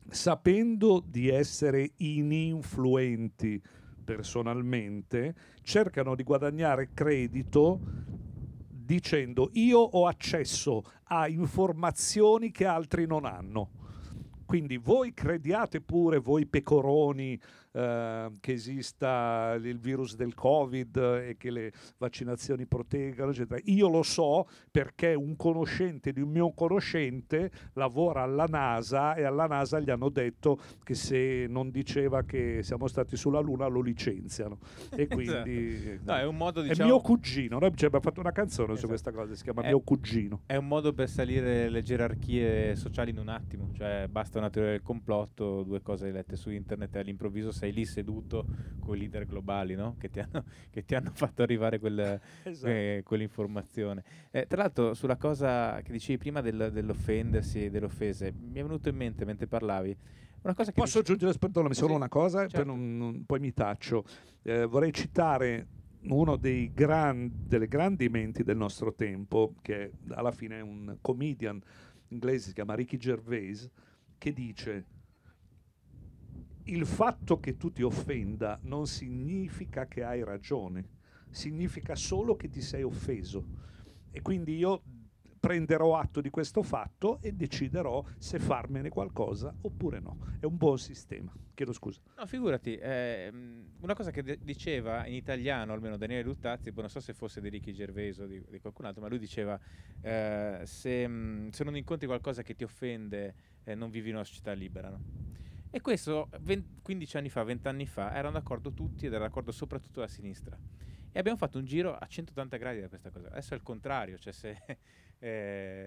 sapendo di essere ininfluenti personalmente cercano di guadagnare credito dicendo: io ho accesso a informazioni che altri non hanno, quindi voi crediate pure, voi pecoroni, che esista il virus del Covid e che le vaccinazioni proteggano, eccetera. Io lo so perché un conoscente di un mio conoscente lavora alla NASA, e alla NASA gli hanno detto che se non diceva che siamo stati sulla Luna lo licenziano. E quindi esatto. No, è un modo, diciamo... È mio cugino, noi abbiamo fatto una canzone esatto. su questa cosa, si chiama Mio cugino. È un modo per salire le gerarchie sociali in un attimo, cioè basta una teoria del complotto, due cose lette su internet e all'improvviso sei lì seduto con i leader globali, no? che ti hanno fatto arrivare esatto. Quell'informazione. Tra l'altro, sulla cosa che dicevi prima dell'offendersi e delle offese, mi è venuto in mente mentre parlavi una cosa che... Posso aggiungere, perdonami, solo una cosa, certo. Poi mi taccio. Vorrei citare uno dei grandi menti del nostro tempo, che alla fine è un comedian inglese, si chiama Ricky Gervais, che dice: il fatto che tu ti offenda non significa che hai ragione, significa solo che ti sei offeso. E quindi io prenderò atto di questo fatto e deciderò se farmene qualcosa oppure no. È un buon sistema. Chiedo scusa. No, figurati. Una cosa che diceva in italiano, almeno Daniele Luttazzi, non so se fosse di Ricky Gervais o di qualcun altro, ma lui diceva se non incontri qualcosa che ti offende, non vivi in una società libera, no? E questo 15 anni fa, 20 anni fa, erano d'accordo tutti, ed era d'accordo soprattutto la sinistra. E abbiamo fatto un giro a 180 gradi da questa cosa. Adesso è il contrario, cioè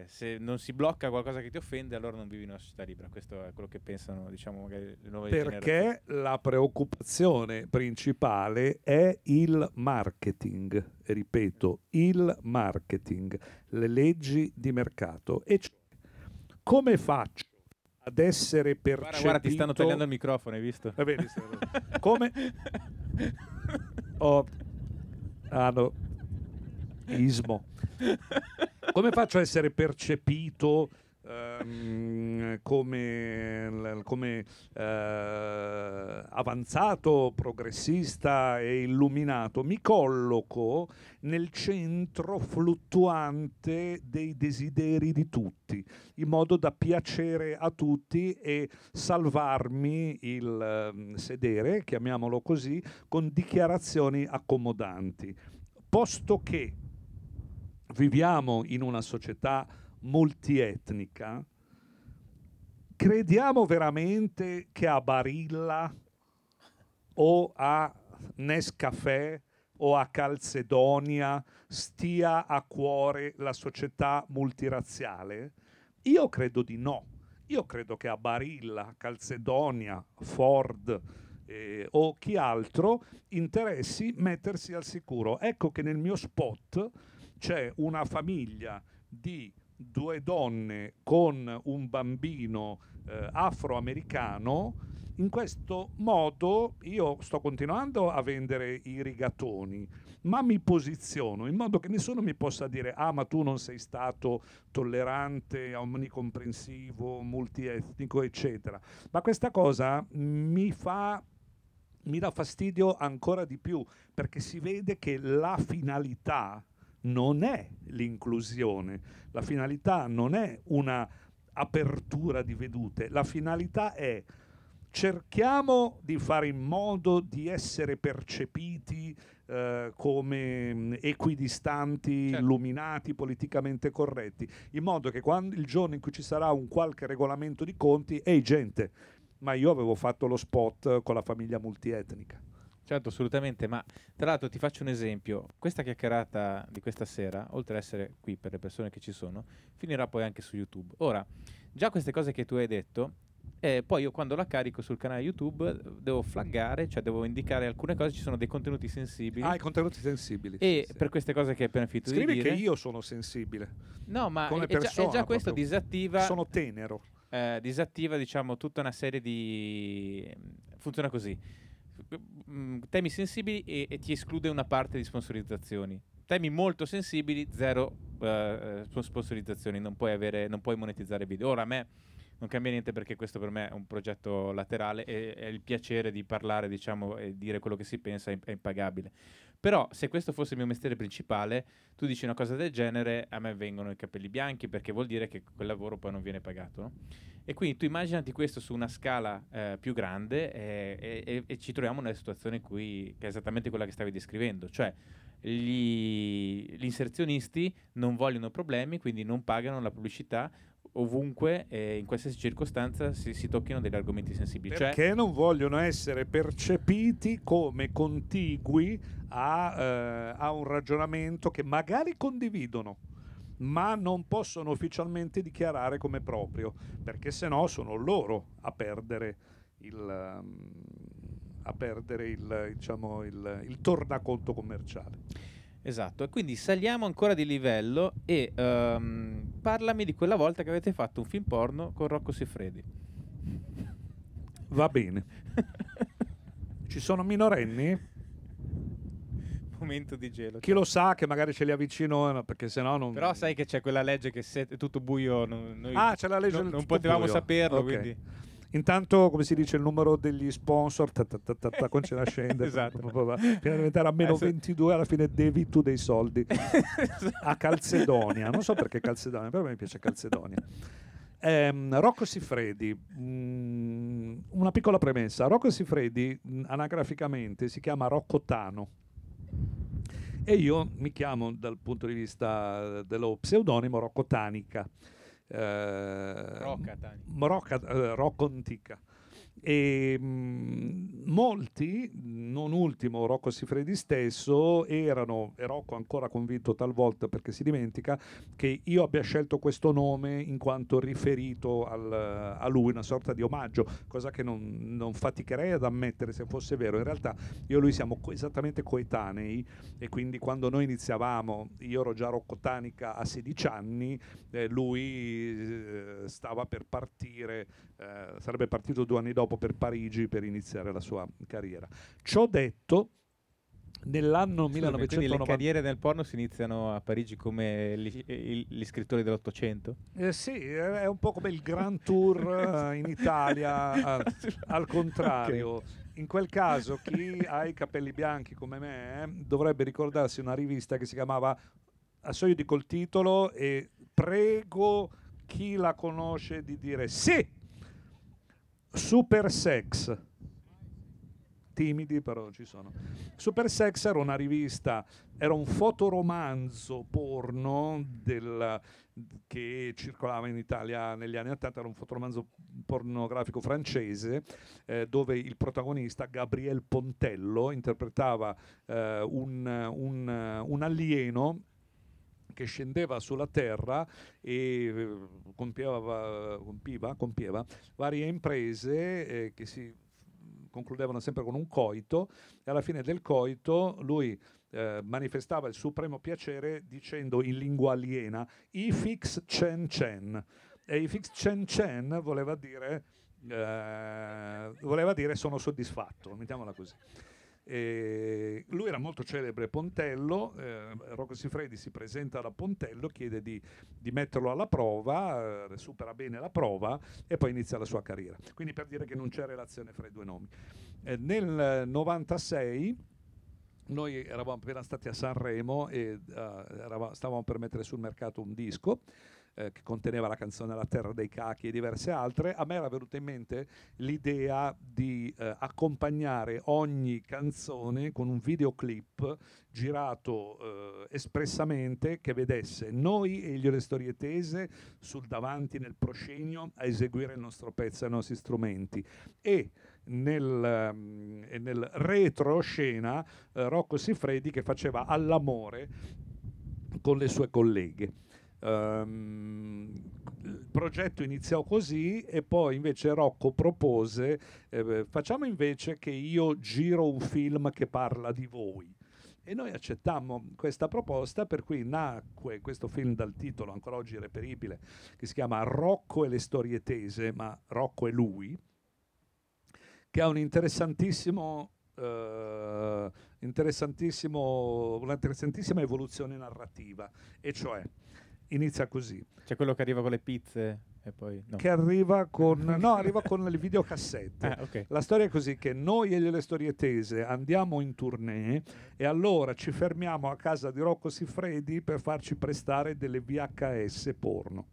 se non si blocca qualcosa che ti offende, allora non vivi in una società libera. Questo è quello che pensano, diciamo, magari le nuove generazioni. Perché la preoccupazione principale è il marketing, e ripeto, il marketing, le leggi di mercato. E come faccio ad essere percepito... Guarda, ti stanno tagliando il microfono, hai visto? Va bene, come... Ismo. Come faccio a essere percepito come avanzato, progressista e illuminato? Mi colloco nel centro fluttuante dei desideri di tutti, in modo da piacere a tutti e salvarmi il sedere, chiamiamolo così, con dichiarazioni accomodanti. Posto che viviamo in una società multietnica, crediamo veramente che a Barilla o a Nescafè o a Calzedonia stia a cuore la società multirazziale? Io credo di no. Io credo che a Barilla, Calzedonia, Ford o chi altro interessi mettersi al sicuro. Ecco che nel mio spot c'è una famiglia di 2 donne con un bambino afroamericano. In questo modo io sto continuando a vendere i rigatoni, ma mi posiziono in modo che nessuno mi possa dire: ah, ma tu non sei stato tollerante, omnicomprensivo, multietnico, eccetera. Ma questa cosa mi dà fastidio ancora di più, perché si vede che la finalità non è l'inclusione, la finalità non è una apertura di vedute, la finalità è: cerchiamo di fare in modo di essere percepiti come equidistanti, certo, illuminati, politicamente corretti, in modo che quando il giorno in cui ci sarà un qualche regolamento di conti, ehi gente, ma io avevo fatto lo spot con la famiglia multietnica. Certo, assolutamente, ma tra l'altro ti faccio un esempio. Questa chiacchierata di questa sera, oltre ad essere qui per le persone che ci sono, finirà poi anche su YouTube. Ora, già queste cose che tu hai detto, poi io quando la carico sul canale YouTube devo flaggare, cioè devo indicare alcune cose, ci sono dei contenuti sensibili. Ah, i contenuti sensibili. E sì, per queste cose che hai appena finito di dire... Scrivi che io sono sensibile. No, ma come persona, già questo proprio disattiva... Sono tenero. Disattiva, diciamo, tutta una serie di... Funziona così: temi sensibili e ti esclude una parte di sponsorizzazioni. Temi molto sensibili, zero sponsorizzazioni, non puoi monetizzare video. Ora a me non cambia niente, perché questo per me è un progetto laterale e il piacere di parlare, diciamo, e dire quello che si pensa è impagabile. Però se questo fosse il mio mestiere principale, tu dici una cosa del genere, a me vengono i capelli bianchi, perché vuol dire che quel lavoro poi non viene pagato, no? E quindi tu immaginati questo su una scala più grande e ci troviamo nella situazione in cui, che è esattamente quella che stavi descrivendo, cioè gli inserzionisti non vogliono problemi, quindi non pagano la pubblicità ovunque, in qualsiasi circostanza si tocchino degli argomenti sensibili, perché cioè, non vogliono essere percepiti come contigui a un ragionamento che magari condividono, ma non possono ufficialmente dichiarare come proprio, perché sennò sono loro a perdere il tornaconto commerciale. Esatto, e quindi saliamo ancora di livello e parlami di quella volta che avete fatto un film porno con Rocco Siffredi. Va bene. Ci sono minorenni? Momento di gelo. Chi lo sa, che magari ce li avvicino, perché sennò non... Però sai che c'è quella legge che se è tutto buio... Noi c'è la legge del tutto buio. Non potevamo saperlo, okay. Quindi... Intanto, come si dice, il numero degli sponsor continua a scendere fino a diventare a meno 22, alla fine devi tu dei soldi a Calzedonia. Non so perché Calzedonia, però mi piace Calzedonia. Rocco Siffredi, una piccola premessa. Rocco Siffredi anagraficamente si chiama Rocco Tano e io mi chiamo, dal punto di vista dello pseudonimo, Rocco Tanica. Rocco Antica, e molti, non ultimo Rocco Siffredi stesso, erano, e Rocco ancora convinto talvolta perché si dimentica, che io abbia scelto questo nome in quanto riferito a lui, una sorta di omaggio, cosa che non faticherei ad ammettere se fosse vero. In realtà io e lui siamo esattamente coetanei, e quindi quando noi iniziavamo io ero già Rocco Tanica a 16 anni, lui stava per partire, sarebbe partito 2 anni dopo per Parigi per iniziare la sua carriera. Ciò detto, nell'anno 1990, quindi le carriere nel porno si iniziano a Parigi come gli scrittori dell'Ottocento? Sì, è un po' come il Grand Tour in Italia, al contrario. Okay. In quel caso chi ha i capelli bianchi come me dovrebbe ricordarsi una rivista che si chiamava, adesso io dico il titolo e prego chi la conosce di dire sì, Super Sex. Timidi, però ci sono. Super Sex era una rivista, era un fotoromanzo porno che circolava in Italia negli anni '80. Era un fotoromanzo pornografico francese, dove il protagonista Gabriel Pontello interpretava un alieno che scendeva sulla terra e compieva varie imprese che si concludevano sempre con un coito, e alla fine del coito lui manifestava il supremo piacere dicendo in lingua aliena ifix chen chen, e ifix chen chen voleva dire sono soddisfatto, mettiamola così. E lui era molto celebre, Pontello. Rocco Siffredi si presenta da Pontello, chiede di metterlo alla prova, supera bene la prova e poi inizia la sua carriera. Quindi, per dire che non c'è relazione fra i due nomi. Nel 96 noi eravamo appena stati a Sanremo e stavamo per mettere sul mercato un disco che conteneva la canzone La terra dei cachi e diverse altre. A me era venuta in mente l'idea di accompagnare ogni canzone con un videoclip girato espressamente, che vedesse noi e Elio e le Storie Tese sul davanti nel proscenio a eseguire il nostro pezzo e i nostri strumenti, e nel retroscena Rocco Siffredi che faceva all'amore con le sue colleghe. Il progetto iniziò così, e poi invece Rocco propose facciamo invece che io giro un film che parla di voi, e noi accettammo questa proposta, per cui nacque questo film dal titolo ancora oggi reperibile che si chiama Rocco e le Storie Tese, ma Rocco è lui, che ha un interessantissima evoluzione narrativa, e cioè inizia così. C'è quello che arriva con le pizze. E poi, no. Che arriva con arriva con le videocassette. Okay. La storia è così, che noi e le Storie Tese andiamo in tournée e allora ci fermiamo a casa di Rocco Siffredi per farci prestare delle VHS porno.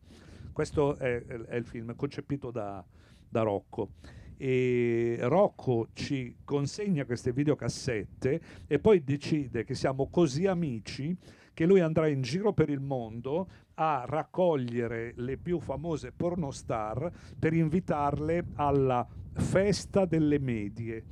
Questo è il film concepito da Rocco. E Rocco ci consegna queste videocassette e poi decide che siamo così amici che lui andrà in giro per il mondo a raccogliere le più famose pornostar per invitarle alla Festa delle Medie,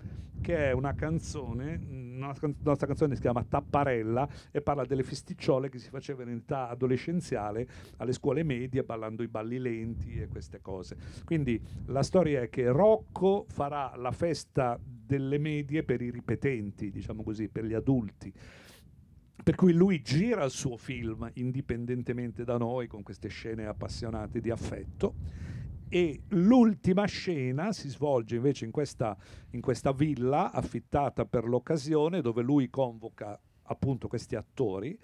che è una canzone, nostra canzone, si chiama Tapparella e parla delle festicciole che si facevano in età adolescenziale alle scuole medie, ballando i balli lenti e queste cose. Quindi la storia è che Rocco farà la Festa delle Medie per i ripetenti, diciamo così, per gli adulti. Per cui lui gira il suo film indipendentemente da noi, con queste scene appassionate di affetto, e l'ultima scena si svolge invece in questa villa affittata per l'occasione, dove lui convoca appunto questi attori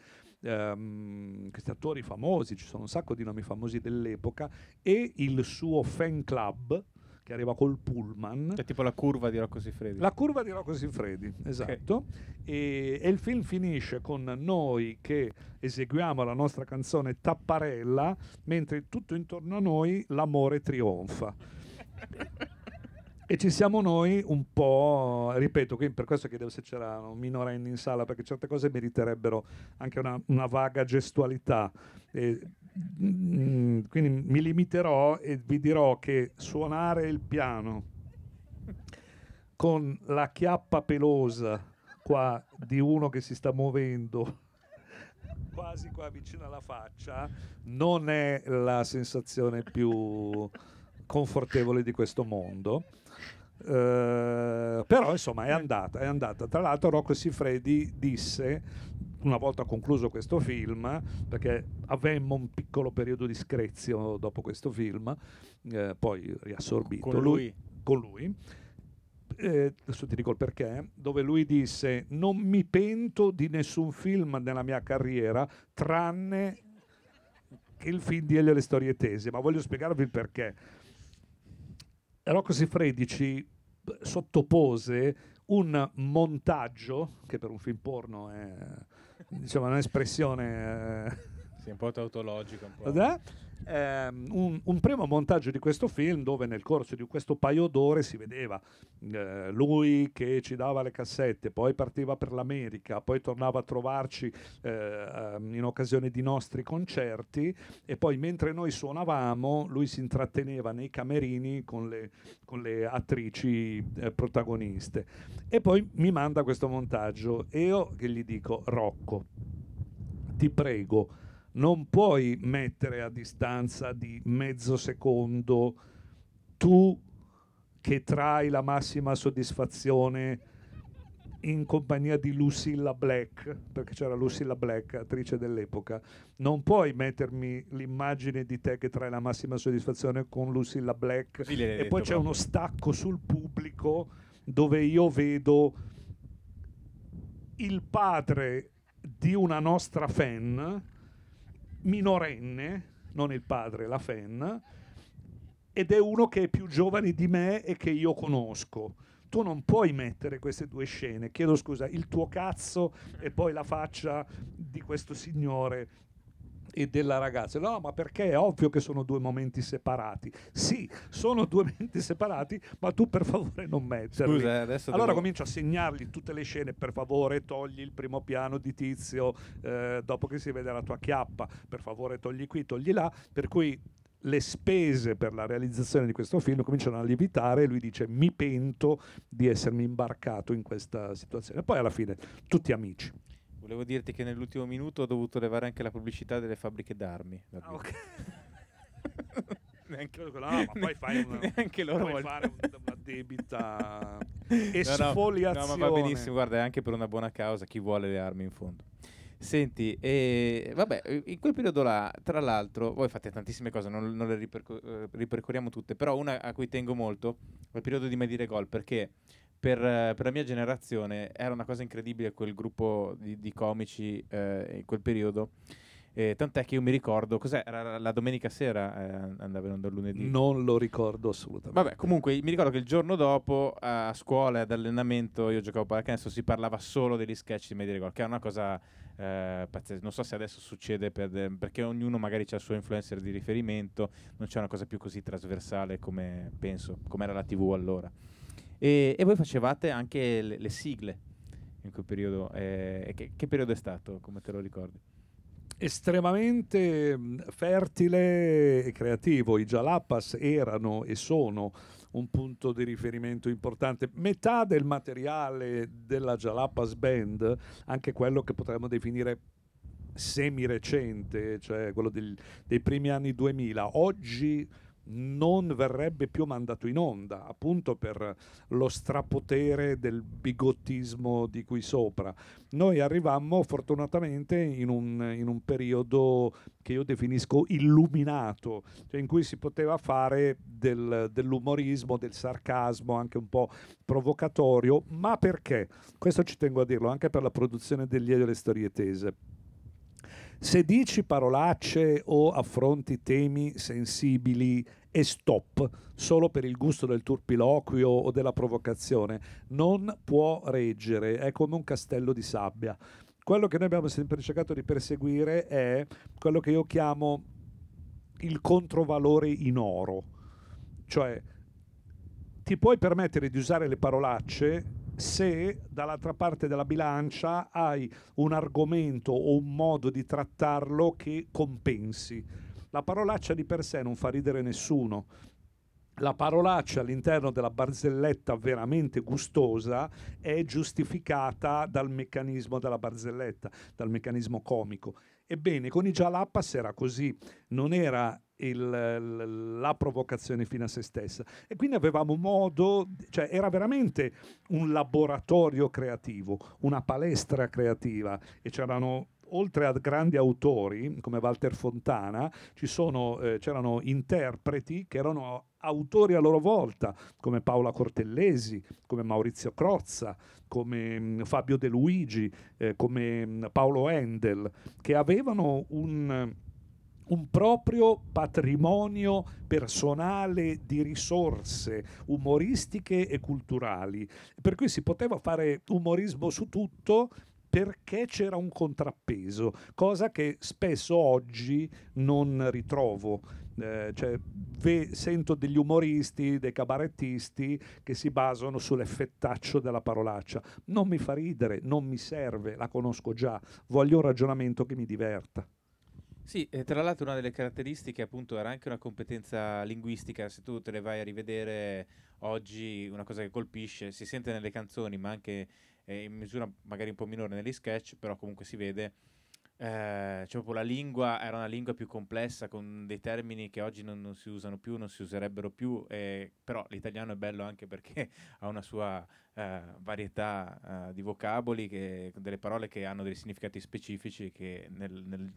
famosi, ci sono un sacco di nomi famosi dell'epoca, e il suo fan club, che arriva col pullman. È tipo la curva di Rocco Siffredi. La curva di Rocco Siffredi, esatto. Okay. E il film finisce con noi che eseguiamo la nostra canzone Tapparella, mentre tutto intorno a noi l'amore trionfa. E ci siamo noi un po', ripeto, quindi per questo chiedevo se c'erano minorenni in sala, perché certe cose meriterebbero anche una vaga gestualità. Quindi mi limiterò e vi dirò che suonare il piano con la chiappa pelosa qua di uno che si sta muovendo quasi qua vicino alla faccia non è la sensazione più confortevole di questo mondo. Però insomma è andata. Tra l'altro Rocco Siffredi disse, una volta concluso questo film, perché avemmo un piccolo periodo di screzio dopo questo film, poi riassorbito con lui adesso ti dico il perché, dove lui disse: non mi pento di nessun film nella mia carriera tranne che il film di Elio e le Storie Tese, ma voglio spiegarvi il perché. Rocco Siffredi ci sottopose un montaggio che per un film porno è, diciamo, un'espressione sì, un po' tautologica, un po'. Un primo montaggio di questo film dove nel corso di questo paio d'ore si vedeva lui che ci dava le cassette, poi partiva per l'America, poi tornava a trovarci in occasione di nostri concerti, e poi mentre noi suonavamo lui si intratteneva nei camerini con le attrici protagoniste. E poi mi manda questo montaggio e io che gli dico: Rocco, ti prego, non puoi mettere a distanza di mezzo secondo tu che trai la massima soddisfazione in compagnia di Lucilla Black, perché c'era Lucilla Black, attrice dell'epoca, non puoi mettermi l'immagine di te che trae la massima soddettisfazione con Lucilla Black, sì, e poi c'è uno stacco sul pubblico dove io vedo il padre di una nostra fan minorenne, non il padre, la fan, ed è uno che è più giovane di me e che io conosco. Tu non puoi mettere queste due scene, chiedo scusa, il tuo cazzo e poi la faccia di questo signore e della ragazza. No, ma perché è ovvio che sono due momenti separati. Sì, sono due momenti separati, ma tu per favore non metterli. Scusa, adesso allora comincio a segnargli tutte le scene: per favore togli il primo piano di tizio dopo che si vede la tua chiappa, per favore togli qui, togli là. Per cui le spese per la realizzazione di questo film cominciano a lievitare e lui dice: mi pento di essermi imbarcato in questa situazione. Poi alla fine tutti amici. Volevo dirti che nell'ultimo minuto ho dovuto levare anche la pubblicità delle fabbriche d'armi. Ah, okay. Neanche loro, no, ma poi fai una debita esfoliazione. No, ma va benissimo, guarda, è anche per una buona causa, chi vuole le armi in fondo. Senti, vabbè, in quel periodo là, tra l'altro, voi fate tantissime cose, non le ripercorriamo tutte, però una a cui tengo molto è il periodo di Medire Gol, perché per la mia generazione era una cosa incredibile quel gruppo di comici in quel periodo, Tant'è che io mi ricordo, era la domenica sera, andava in onda il lunedì. Non lo ricordo assolutamente. Vabbè, comunque mi ricordo che il giorno dopo a scuola ad allenamento io giocavo a pallacanestro, si parlava solo degli sketch di media rigore, che è una cosa pazzesca. Non so se adesso succede perché ognuno magari ha il suo influencer di riferimento, non c'è una cosa più così trasversale come penso, come era la TV allora. E voi facevate anche le sigle in quel periodo. Che periodo è stato? Come te lo ricordi? Estremamente fertile e creativo. I Gialappa's erano e sono un punto di riferimento importante. Metà del materiale della Gialappa's Band, anche quello che potremmo definire semi-recente, cioè quello dei primi anni 2000, oggi non verrebbe più mandato in onda, appunto per lo strapotere del bigottismo di cui sopra. Noi arrivammo fortunatamente in un periodo che io definisco illuminato, cioè in cui si poteva fare dell'umorismo, del sarcasmo anche un po' provocatorio, ma perché? Questo ci tengo a dirlo anche per la produzione degli Elio e le Storie Tese. Se dici parolacce o affronti temi sensibili e stop solo per il gusto del turpiloquio o della provocazione, non può reggere, è come un castello di sabbia. Quello che noi abbiamo sempre cercato di perseguire è quello che io chiamo il controvalore in oro, cioè ti puoi permettere di usare le parolacce se dall'altra parte della bilancia hai un argomento o un modo di trattarlo che compensi. La parolaccia di per sé non fa ridere nessuno. La parolaccia all'interno della barzelletta veramente gustosa è giustificata dal meccanismo della barzelletta, dal meccanismo comico. Ebbene, con i Gialappa's era così, non era la provocazione fino a se stessa, e quindi avevamo modo, cioè era veramente un laboratorio creativo, una palestra creativa, e c'erano, oltre a grandi autori come Walter Fontana, c'erano interpreti che erano autori a loro volta, come Paola Cortellesi, come Maurizio Crozza, come Fabio De Luigi, come Paolo Endel, che avevano un proprio patrimonio personale di risorse umoristiche e culturali, per cui si poteva fare umorismo su tutto perché c'era un contrappeso, cosa che spesso oggi non ritrovo. Sento degli umoristi, dei cabarettisti che si basano sull'effettaccio della parolaccia. Non mi fa ridere, non mi serve, la conosco già, voglio un ragionamento che mi diverta. Sì, e tra l'altro una delle caratteristiche appunto era anche una competenza linguistica. Se tu te le vai a rivedere oggi, una cosa che colpisce, si sente nelle canzoni, ma anche in misura magari un po' minore negli sketch, però comunque si vede, proprio la lingua era una lingua più complessa, con dei termini che oggi non si usano più, non si userebbero più, però l'italiano è bello anche perché ha una sua varietà di vocaboli, delle parole che hanno dei significati specifici che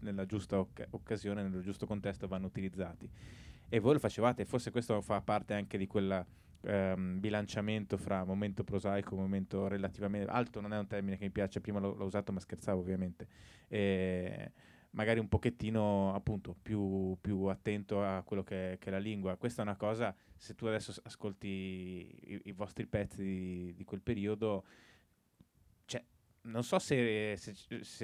nella giusta occasione, nel giusto contesto vanno utilizzati, e voi lo facevate, e forse questo fa parte anche di quella bilanciamento fra momento prosaico, momento relativamente alto, non è un termine che mi piace, prima l'ho usato ma scherzavo ovviamente, magari un pochettino appunto più attento a quello che è la lingua. Questa è una cosa, se tu adesso ascolti i vostri pezzi di quel periodo, cioè, non so se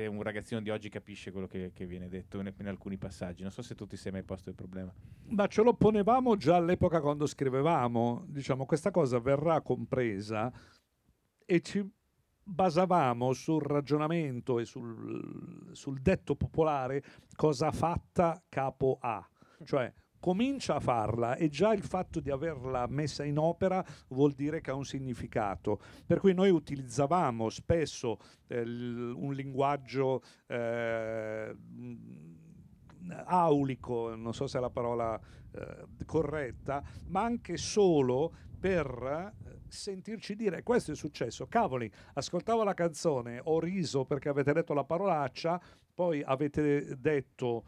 un ragazzino di oggi capisce quello che viene detto in alcuni passaggi, non so se tu ti sei mai posto il problema. Ma ce lo ponevamo già all'epoca quando scrivevamo, diciamo questa cosa verrà compresa, e ci basavamo sul ragionamento e sul detto popolare cosa fatta capo a, cioè comincia a farla, e già il fatto di averla messa in opera vuol dire che ha un significato, per cui noi utilizzavamo spesso un linguaggio aulico, non so se è la parola corretta, ma anche solo per sentirci dire questo è successo, cavoli, ascoltavo la canzone, ho riso perché avete detto la parolaccia, poi avete detto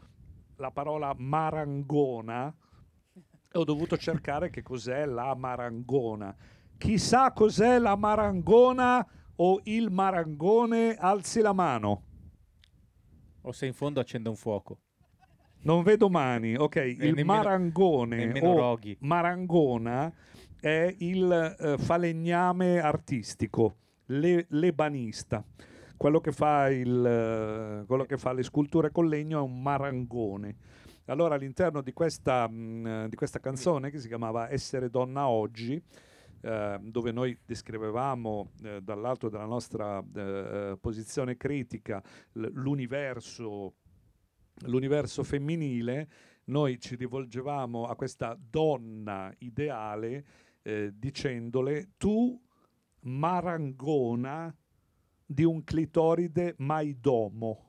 la parola marangona e ho dovuto cercare che cos'è la marangona. Chissà cos'è la marangona o il marangone, alzi la mano. O se in fondo accende un fuoco. Non vedo mani. Ok, il marangone o roghi. Marangona è il falegname artistico, l'ebanista. Quello che fa le sculture con legno è un marangone. Allora, all'interno di questa canzone, che si chiamava Essere donna oggi, dove noi descrivevamo dall'alto della nostra posizione critica l'universo femminile, noi ci rivolgevamo a questa donna ideale dicendole: tu marangona di un clitoride maidomo.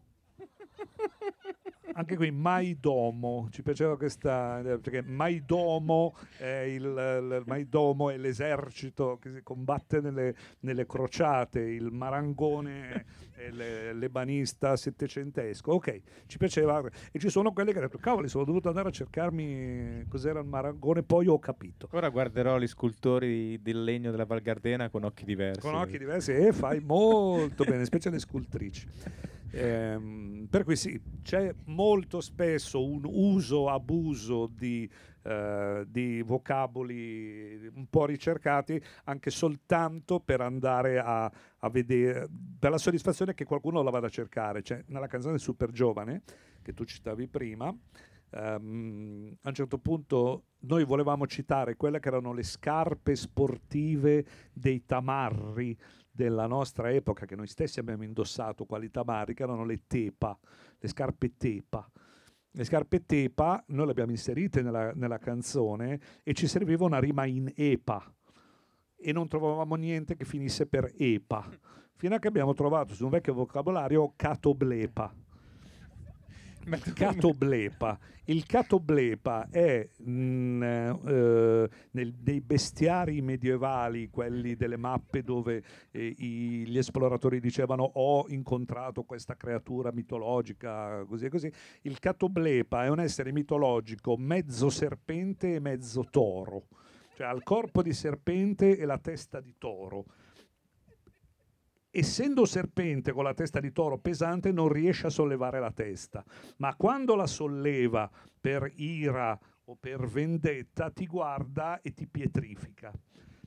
Anche qui maidomo, ci piaceva questa, perché maidomo è l'esercito che si combatte nelle crociate, il marangone è l'ebanista settecentesco. Ok, ci piaceva, e ci sono quelle che hanno detto: cavoli, sono dovuto andare a cercarmi cos'era il marangone, poi ho capito. Ora guarderò gli scultori del legno della Val Gardena con occhi diversi e fai molto bene, specie le scultrici. Per cui sì, c'è molto spesso un uso-abuso di vocaboli un po' ricercati, anche soltanto per andare a vedere, per la soddisfazione che qualcuno la vada a cercare. Cioè, nella canzone Supergiovane, che tu citavi prima, a un certo punto noi volevamo citare quelle che erano le scarpe sportive dei tamarri della nostra epoca, che noi stessi abbiamo indossato quali tamarri, che erano le tepa, le scarpe tepa. Le scarpe tepa noi le abbiamo inserite nella canzone, e ci serviva una rima in epa, e non trovavamo niente che finisse per epa, fino a che abbiamo trovato su un vecchio vocabolario catoblepa. Catoblepa. Il catoblepa è nei bestiari medievali, quelli delle mappe dove gli esploratori dicevano: ho incontrato questa creatura mitologica, così e così. Il catoblepa è un essere mitologico mezzo serpente e mezzo toro, cioè ha il corpo di serpente e la testa di toro. Essendo serpente con la testa di toro pesante, non riesce a sollevare la testa, ma quando la solleva per ira o per vendetta ti guarda e ti pietrifica.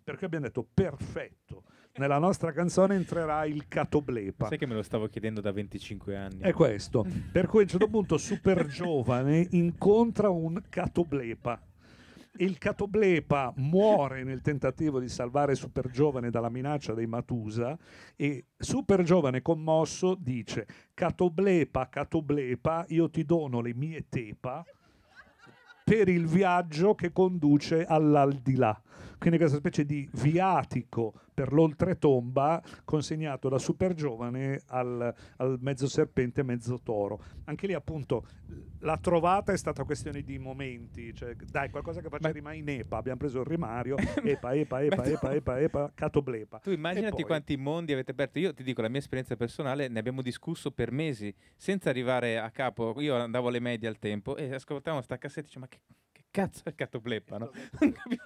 Perché abbiamo detto: perfetto, nella nostra canzone entrerà il catoblepa. Sai che me lo stavo chiedendo da 25 anni. È questo. Per cui a un certo punto Supergiovane incontra un catoblepa. Il catoblepa muore nel tentativo di salvare Supergiovane dalla minaccia dei Matusa, e Supergiovane commosso dice: catoblepa, catoblepa, io ti dono le mie tepa per il viaggio che conduce all'aldilà. Quindi questa specie di viatico per l'oltretomba consegnato da Supergiovane al mezzo serpente, mezzo toro. Anche lì, appunto, la trovata è stata questione di momenti. Cioè, dai, qualcosa che faccia rimare in epa. Abbiamo preso il rimario, epa, catoblepa. Tu immaginati quanti mondi avete aperto. Io ti dico, la mia esperienza personale, ne abbiamo discusso per mesi, senza arrivare a capo. Io andavo alle medie al tempo e ascoltavamo sta cassetta e dicevo: ma che cazzo è il catoblepa, no?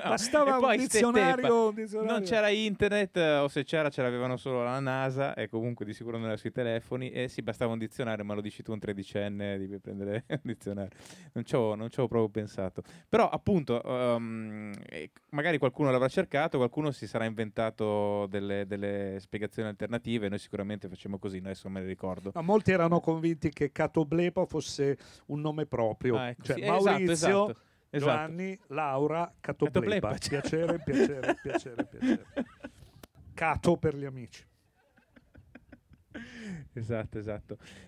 Bastava un dizionario. Non c'era internet, o se c'era ce l'avevano solo la NASA, e comunque di sicuro non era sui telefoni, e sì, bastava un dizionario. Ma lo dici tu, un tredicenne, devi prendere un dizionario. Non ci ho proprio pensato, però appunto magari qualcuno l'avrà cercato, qualcuno si sarà inventato delle spiegazioni alternative. Noi sicuramente facciamo così, noi adesso me le ricordo. Ma molti erano convinti che catoblepa fosse un nome proprio, cioè, sì, Maurizio, esatto. Giovanni, esatto. Laura, catoblepa. Piacere. Cato per gli amici. Esatto.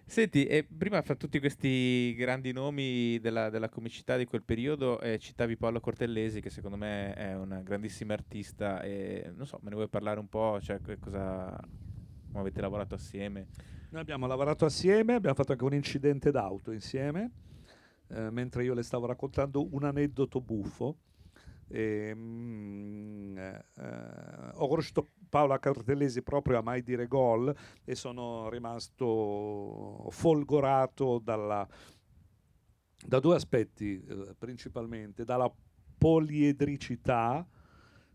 Senti, prima fra tutti questi grandi nomi della comicità di quel periodo, citavi Paola Cortellesi, che secondo me è una grandissima artista, e non so, me ne vuoi parlare un po'? Cioè, come avete lavorato assieme? Noi abbiamo lavorato assieme, abbiamo fatto anche un incidente d'auto insieme. Mentre io le stavo raccontando un aneddoto buffo, ho conosciuto Paola Cortellesi proprio a Mai Dire Gol, e sono rimasto folgorato da due aspetti, principalmente dalla poliedricità,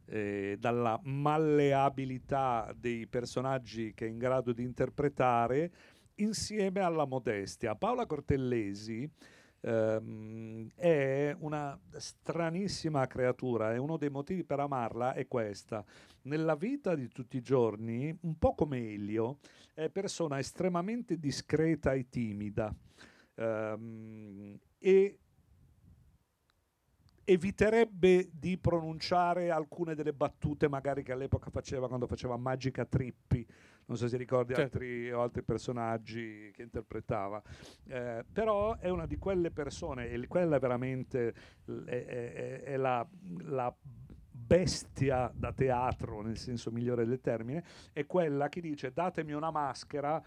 dalla malleabilità dei personaggi che è in grado di interpretare, insieme alla modestia. Paola Cortellesi è una stranissima creatura, e uno dei motivi per amarla è questa. Nella vita di tutti i giorni, un po' come Elio, è persona estremamente discreta e timida, e eviterebbe di pronunciare alcune delle battute magari che all'epoca faceva quando faceva Magica Trippi, non so se ricordi, certo, altri personaggi che interpretava, però è una di quelle persone, e quella veramente è la bestia da teatro nel senso migliore del termine, è quella che dice datemi una maschera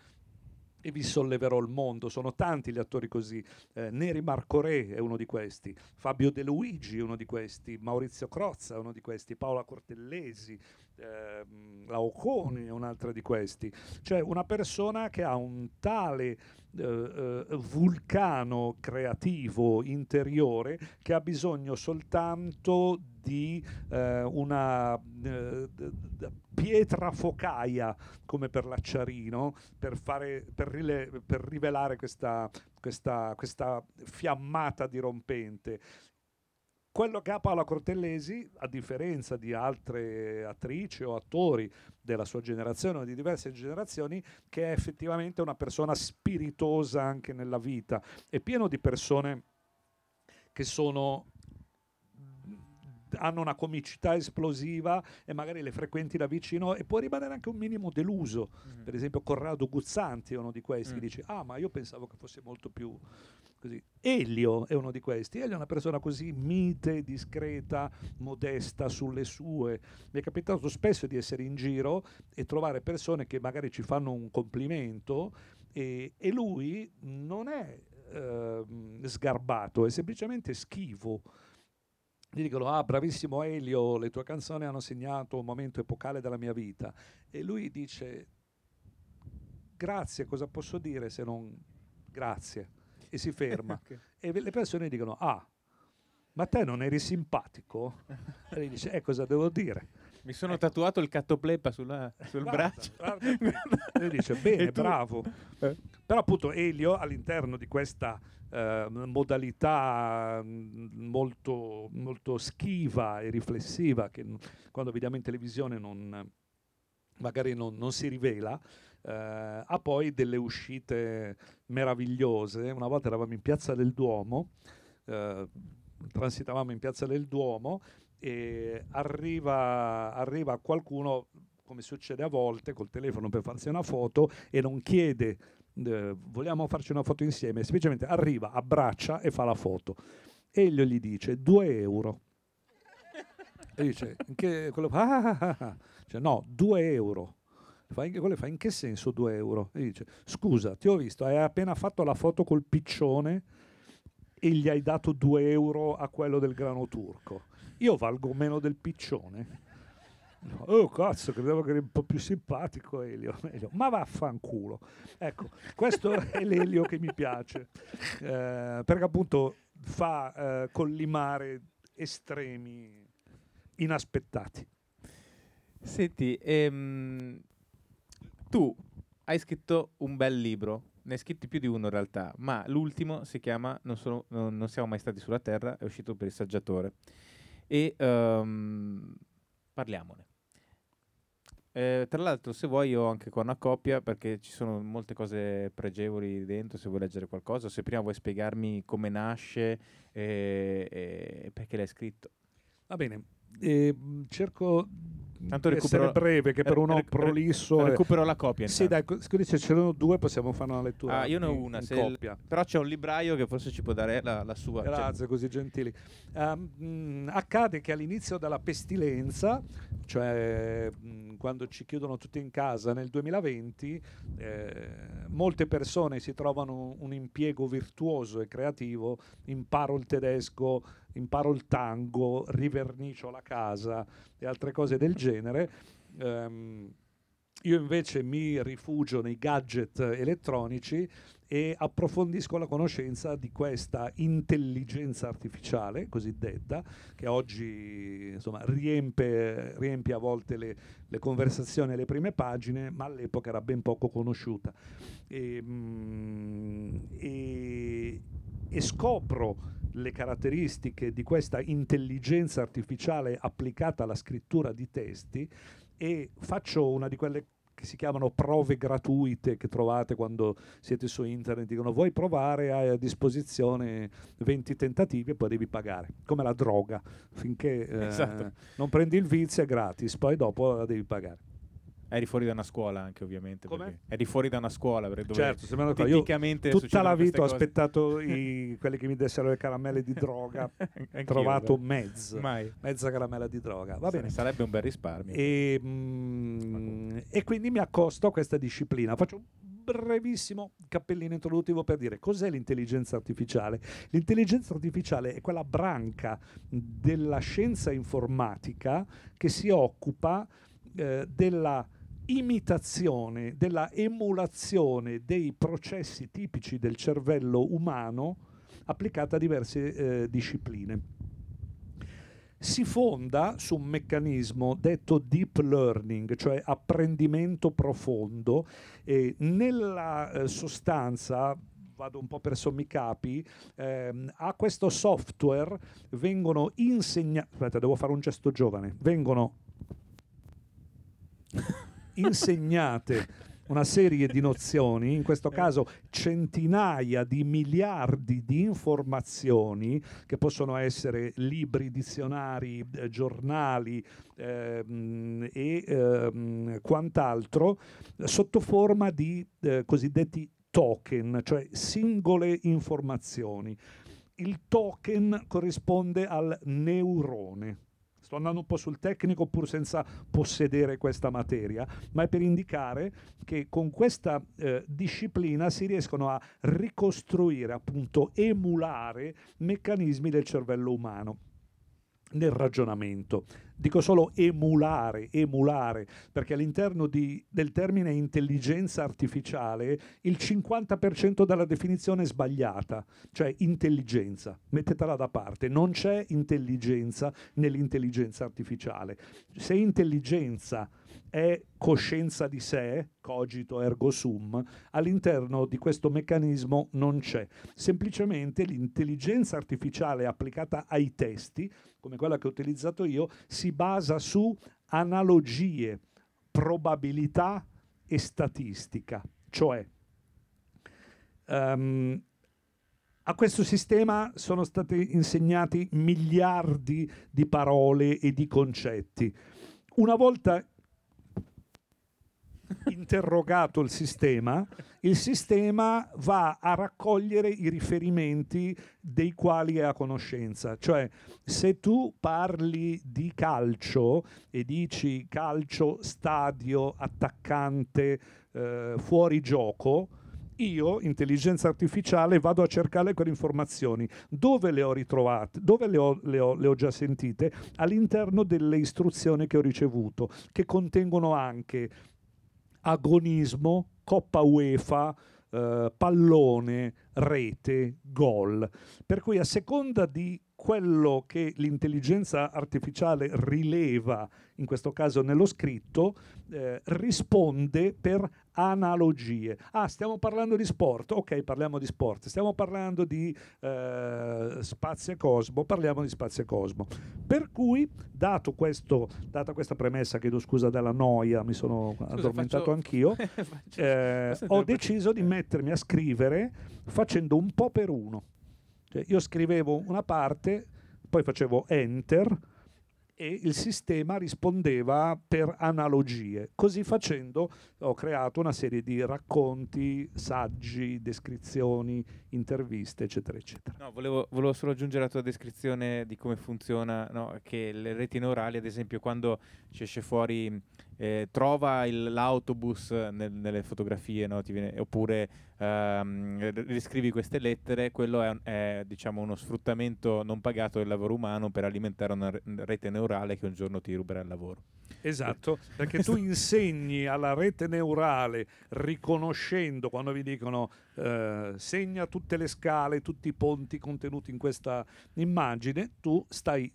e vi solleverò il mondo. Sono tanti gli attori così, Neri Marcorè è uno di questi, Fabio De Luigi è uno di questi, Maurizio Crozza è uno di questi, Paola Cortellesi, Laocone è un'altra di questi. Cioè una persona che ha un tale vulcano creativo interiore che ha bisogno soltanto di una pietra focaia come per l'acciarino per rivelare questa fiammata dirompente. Quello che ha Paola Cortellesi, a differenza di altre attrici o attori della sua generazione o di diverse generazioni, che è effettivamente una persona spiritosa anche nella vita. È pieno di persone che hanno una comicità esplosiva e magari le frequenti da vicino e può rimanere anche un minimo deluso. Per esempio Corrado Guzzanti è uno di questi, che dice ma io pensavo che fosse molto più così. Elio è uno di questi. Elio è una persona così mite, discreta, modesta sulle sue. Mi è capitato spesso di essere in giro e trovare persone che magari ci fanno un complimento e lui non è sgarbato, è semplicemente schivo. Gli dicono bravissimo Elio, le tue canzoni hanno segnato un momento epocale della mia vita, e lui dice grazie, cosa posso dire se non grazie, e si ferma. Okay. E le persone dicono ma te non eri simpatico? E lui dice cosa devo dire? Mi sono tatuato il catoblepa sul braccio. Lui dice bene, bravo. Però appunto Elio all'interno di questa modalità molto, molto schiva e riflessiva che quando vediamo in televisione magari non si rivela, ha poi delle uscite meravigliose. Una volta eravamo in Piazza del Duomo, transitavamo in Piazza del Duomo e arriva qualcuno, come succede a volte, col telefono per farsi una foto e non chiede vogliamo farci una foto insieme, semplicemente arriva, abbraccia e fa la foto. Elio gli dice 2 euro e dice dice, no, 2 euro. Fa in che senso 2 euro? E dice scusa, ti ho visto, hai appena fatto la foto col piccione e gli hai dato 2 euro a quello del grano turco, io valgo meno del piccione. Oh cazzo, credevo che eri un po' più simpatico Elio. Ma vaffanculo. Ecco, questo è l'Elio che mi piace, perché appunto fa collimare estremi inaspettati. Senti, tu hai scritto un bel libro, ne hai scritti più di uno in realtà, ma l'ultimo si chiama Non siamo mai stati sulla Terra, è uscito per Il Saggiatore, e parliamone. Tra l'altro, se vuoi, io ho anche qua una copia perché ci sono molte cose pregevoli dentro, se vuoi leggere qualcosa, se prima vuoi spiegarmi come nasce e perché l'hai scritto. Va bene, cerco tanto di essere breve, che per uno prolisso recupero la copia. Sì, dai, se ce ne sono 2 possiamo fare una lettura. Io ne ho una, però c'è un libraio che forse ci può dare la sua. Grazie, così gentili. Accade che all'inizio della pestilenza, cioè quando ci chiudono tutti in casa nel 2020, molte persone si trovano un impiego virtuoso e creativo, imparo il tedesco, imparo il tango, rivernicio la casa e altre cose del genere. Io invece mi rifugio nei gadget elettronici e approfondisco la conoscenza di questa intelligenza artificiale cosiddetta, che oggi insomma riempie a volte le conversazioni e le prime pagine, ma all'epoca era ben poco conosciuta. E scopro le caratteristiche di questa intelligenza artificiale applicata alla scrittura di testi e faccio una di quelle che si chiamano prove gratuite, che trovate quando siete su internet, dicono vuoi provare, hai a disposizione 20 tentativi e poi devi pagare, come la droga, finché esatto, non prendi il vizio è gratis, poi dopo la devi pagare. Eri fuori da una scuola anche, ovviamente. Eri fuori da una scuola, perché certo, dove tipicamente io tutta la vita ho aspettato quelli che mi dessero le caramelle di droga. Ho trovato mezza caramella di droga. Va bene. Sarebbe un bel risparmio. E quindi mi accosto a questa disciplina. Faccio un brevissimo cappellino introduttivo per dire cos'è l'intelligenza artificiale. L'intelligenza artificiale è quella branca della scienza informatica che si occupa della imitazione, della emulazione dei processi tipici del cervello umano applicata a diverse discipline. Si fonda su un meccanismo detto deep learning, cioè apprendimento profondo, e nella sostanza, vado un po' per sommi capi, a questo software vengono insegnati, aspetta, devo fare un gesto giovane, vengono insegnate una serie di nozioni, in questo caso centinaia di miliardi di informazioni che possono essere libri, dizionari, giornali e quant'altro, sotto forma di cosiddetti token, cioè singole informazioni. Il token corrisponde al neurone. Sto andando un po' sul tecnico pur senza possedere questa materia, ma è per indicare che con questa disciplina si riescono a ricostruire, appunto emulare meccanismi del cervello umano nel ragionamento. Dico solo emulare, perché all'interno del termine intelligenza artificiale il 50% della definizione è sbagliata, cioè intelligenza, mettetela da parte, non c'è intelligenza nell'intelligenza artificiale. Se intelligenza è coscienza di sé, cogito ergo sum, all'interno di questo meccanismo non c'è. Semplicemente l'intelligenza artificiale applicata ai testi, come quella che ho utilizzato io, si basa su analogie, probabilità e statistica. Cioè, a questo sistema sono stati insegnati miliardi di parole e di concetti. Una volta interrogato il sistema va a raccogliere i riferimenti dei quali è a conoscenza. Cioè, se tu parli di calcio e dici calcio, stadio, attaccante, fuori gioco, io, intelligenza artificiale, vado a cercare quelle informazioni. Dove le ho ritrovate? Dove le ho già sentite? All'interno delle istruzioni che ho ricevuto, che contengono anche agonismo, Coppa UEFA, pallone, rete, gol. Per cui a seconda di quello che l'intelligenza artificiale rileva, in questo caso nello scritto, risponde per analogie. Ah, stiamo parlando di sport? Ok, parliamo di sport. Stiamo parlando di spazio e cosmo? Parliamo di spazio e cosmo. Per cui, data questa premessa, chiedo scusa della noia, mi sono addormentato anch'io, ho deciso di mettermi a scrivere facendo un po' per uno. Cioè, io scrivevo una parte, poi facevo enter e il sistema rispondeva per analogie. Così facendo ho creato una serie di racconti, saggi, descrizioni, interviste, eccetera, eccetera. No, volevo solo aggiungere la tua descrizione di come funziona, no? Che le reti neurali, ad esempio, quando ci esce fuori trova l'autobus nelle fotografie, no? Ti viene, oppure riscrivi queste lettere, quello è diciamo uno sfruttamento non pagato del lavoro umano per alimentare una rete neurale che un giorno ti ruberà il lavoro. Esatto, perché tu insegni alla rete neurale, riconoscendo, quando vi dicono segna tutte le scale, tutti i ponti contenuti in questa immagine, tu stai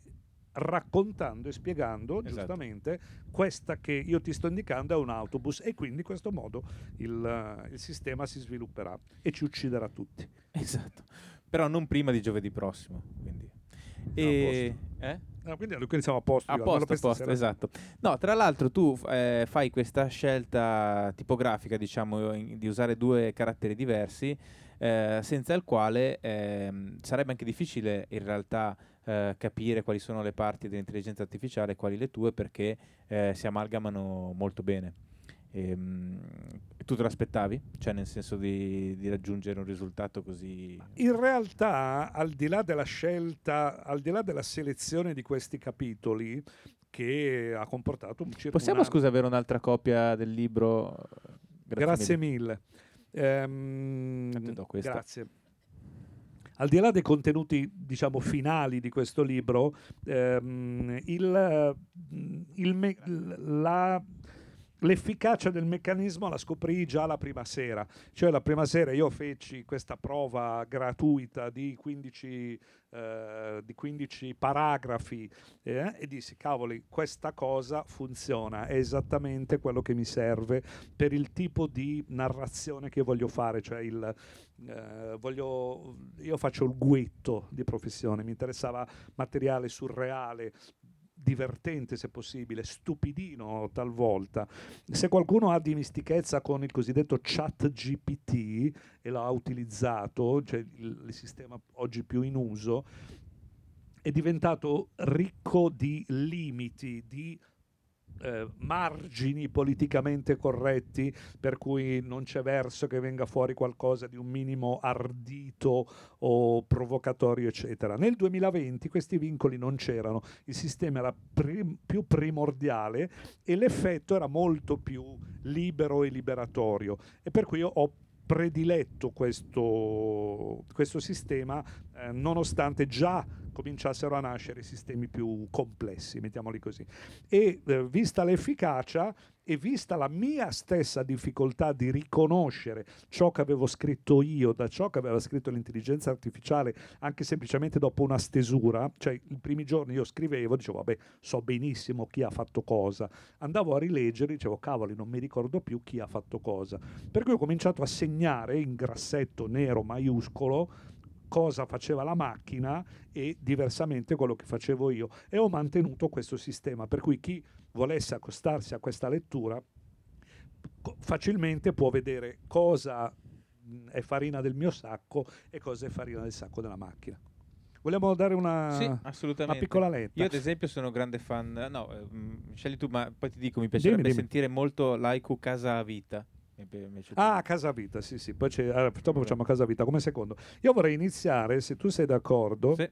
raccontando e spiegando, esatto, giustamente, questa che io ti sto indicando è un autobus, e quindi in questo modo il sistema si svilupperà e ci ucciderà tutti. Esatto, però non prima di giovedì prossimo, quindi quindi siamo a posto. A posto, esatto. No, tra l'altro tu fai questa scelta tipografica, diciamo, di usare due caratteri diversi, senza il quale sarebbe anche difficile in realtà capire quali sono le parti dell'intelligenza artificiale e quali le tue, perché si amalgamano molto bene. Tu te l'aspettavi? Cioè, nel senso di raggiungere un risultato così? In realtà, al di là della scelta, al di là della selezione di questi capitoli, che ha comportato un circo. Possiamo, scusa, avere un'altra copia del libro? Grazie mille. Te do questa. Grazie. Al di là dei contenuti, diciamo, finali di questo libro, l'efficacia del meccanismo la scoprii già la prima sera. Cioè, la prima sera io feci questa prova gratuita di 15 paragrafi e dissi: cavoli, questa cosa funziona, è esattamente quello che mi serve per il tipo di narrazione che voglio fare. Cioè, io faccio il ghetto di professione, mi interessava materiale surreale, divertente se possibile, stupidino talvolta. Se qualcuno ha dimestichezza con il cosiddetto chat GPT e l'ha utilizzato, cioè il sistema oggi più in uso, è diventato ricco di limiti, di margini politicamente corretti, per cui non c'è verso che venga fuori qualcosa di un minimo ardito o provocatorio, eccetera. Nel 2020 questi vincoli non c'erano, il sistema era più primordiale e l'effetto era molto più libero e liberatorio, e per cui io ho prediletto questo sistema, nonostante già cominciassero a nascere sistemi più complessi, mettiamoli così. E vista l'efficacia e vista la mia stessa difficoltà di riconoscere ciò che avevo scritto io da ciò che aveva scritto l'intelligenza artificiale, anche semplicemente dopo una stesura, cioè i primi giorni io scrivevo, dicevo vabbè, so benissimo chi ha fatto cosa, andavo a rileggere, dicevo cavoli, non mi ricordo più chi ha fatto cosa, per cui ho cominciato a segnare in grassetto nero maiuscolo cosa faceva la macchina e diversamente quello che facevo io, e ho mantenuto questo sistema, per cui chi volesse accostarsi a questa lettura facilmente può vedere cosa è farina del mio sacco e cosa è farina del sacco della macchina. Vogliamo dare una piccola letta? Io ad esempio sono grande fan, scegli tu, ma poi ti dico, mi piacerebbe sentire molto l'haiku Casa Vita. Casa Vita, sì, poi purtroppo facciamo Casa Vita come secondo. Io vorrei iniziare, se tu sei d'accordo, sì,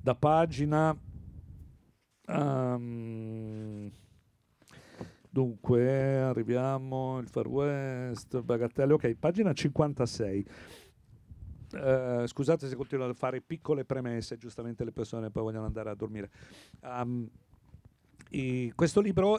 da pagina dunque arriviamo, il Far West, Bagatelle, ok, pagina 56. Scusate se continuo a fare piccole premesse, giustamente le persone poi vogliono andare a dormire. Questo libro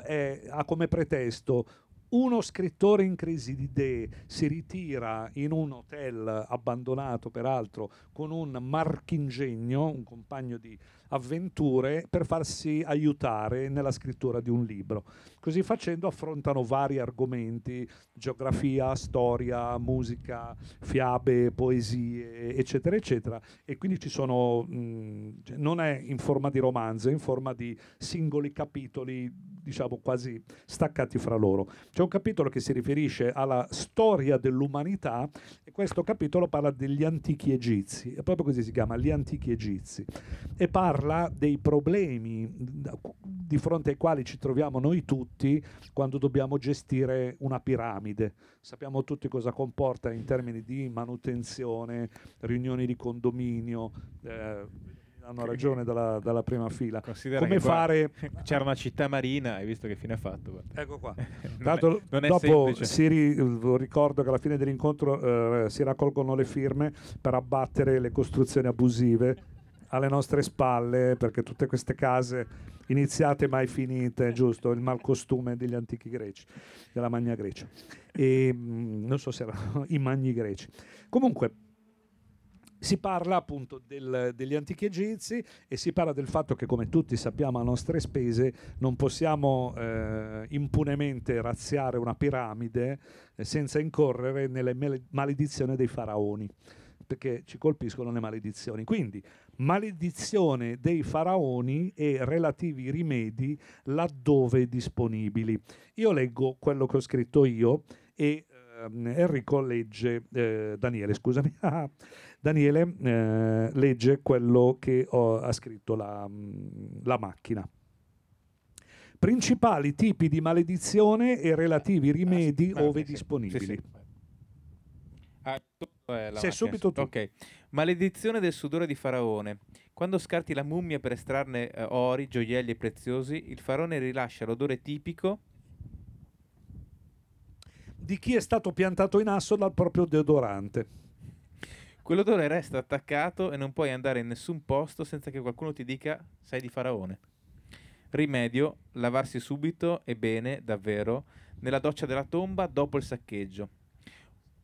ha come pretesto: uno scrittore in crisi di idee si ritira in un hotel abbandonato, peraltro, con un marchingegno, un compagno di avventure, per farsi aiutare nella scrittura di un libro. Così facendo affrontano vari argomenti: geografia, storia, musica, fiabe, poesie, eccetera, eccetera. E quindi ci sono, non è in forma di romanzo, è in forma di singoli capitoli, diciamo quasi staccati fra loro. C'è un capitolo che si riferisce alla storia dell'umanità e questo capitolo parla degli antichi egizi, è proprio così, si chiama Gli antichi egizi, e parla dei problemi di fronte ai quali ci troviamo noi tutti quando dobbiamo gestire una piramide. Sappiamo tutti cosa comporta in termini di manutenzione, riunioni di condominio, hanno ragione dalla prima fila. Considera come fare, c'era una città marina, hai visto che fine ha fatto? Ecco qua. Dopo ricordo che alla fine dell'incontro si raccolgono le firme per abbattere le costruzioni abusive alle nostre spalle, perché tutte queste case iniziate mai finite, giusto? Il malcostume degli antichi greci, della Magna Grecia. E non so se erano i Magni Greci. Comunque si parla appunto degli antichi egizi e si parla del fatto che, come tutti sappiamo, a nostre spese non possiamo impunemente razziare una piramide senza incorrere nella maledizione dei faraoni, perché ci colpiscono le maledizioni. Quindi maledizione dei faraoni e relativi rimedi laddove disponibili. Io leggo quello che ho scritto io e Enrico legge, Daniele scusami, Daniele legge quello che ha scritto la macchina. Principali tipi di maledizione e relativi rimedi ove disponibili. Sì. Sei subito tu. Okay. Maledizione del sudore di Faraone. Quando scarti la mummia per estrarne ori, gioielli e preziosi, il Faraone rilascia l'odore tipico di chi è stato piantato in asso dal proprio deodorante. Quell'odore resta attaccato e non puoi andare in nessun posto senza che qualcuno ti dica sei di Faraone. Rimedio: lavarsi subito e bene, davvero, nella doccia della tomba dopo il saccheggio.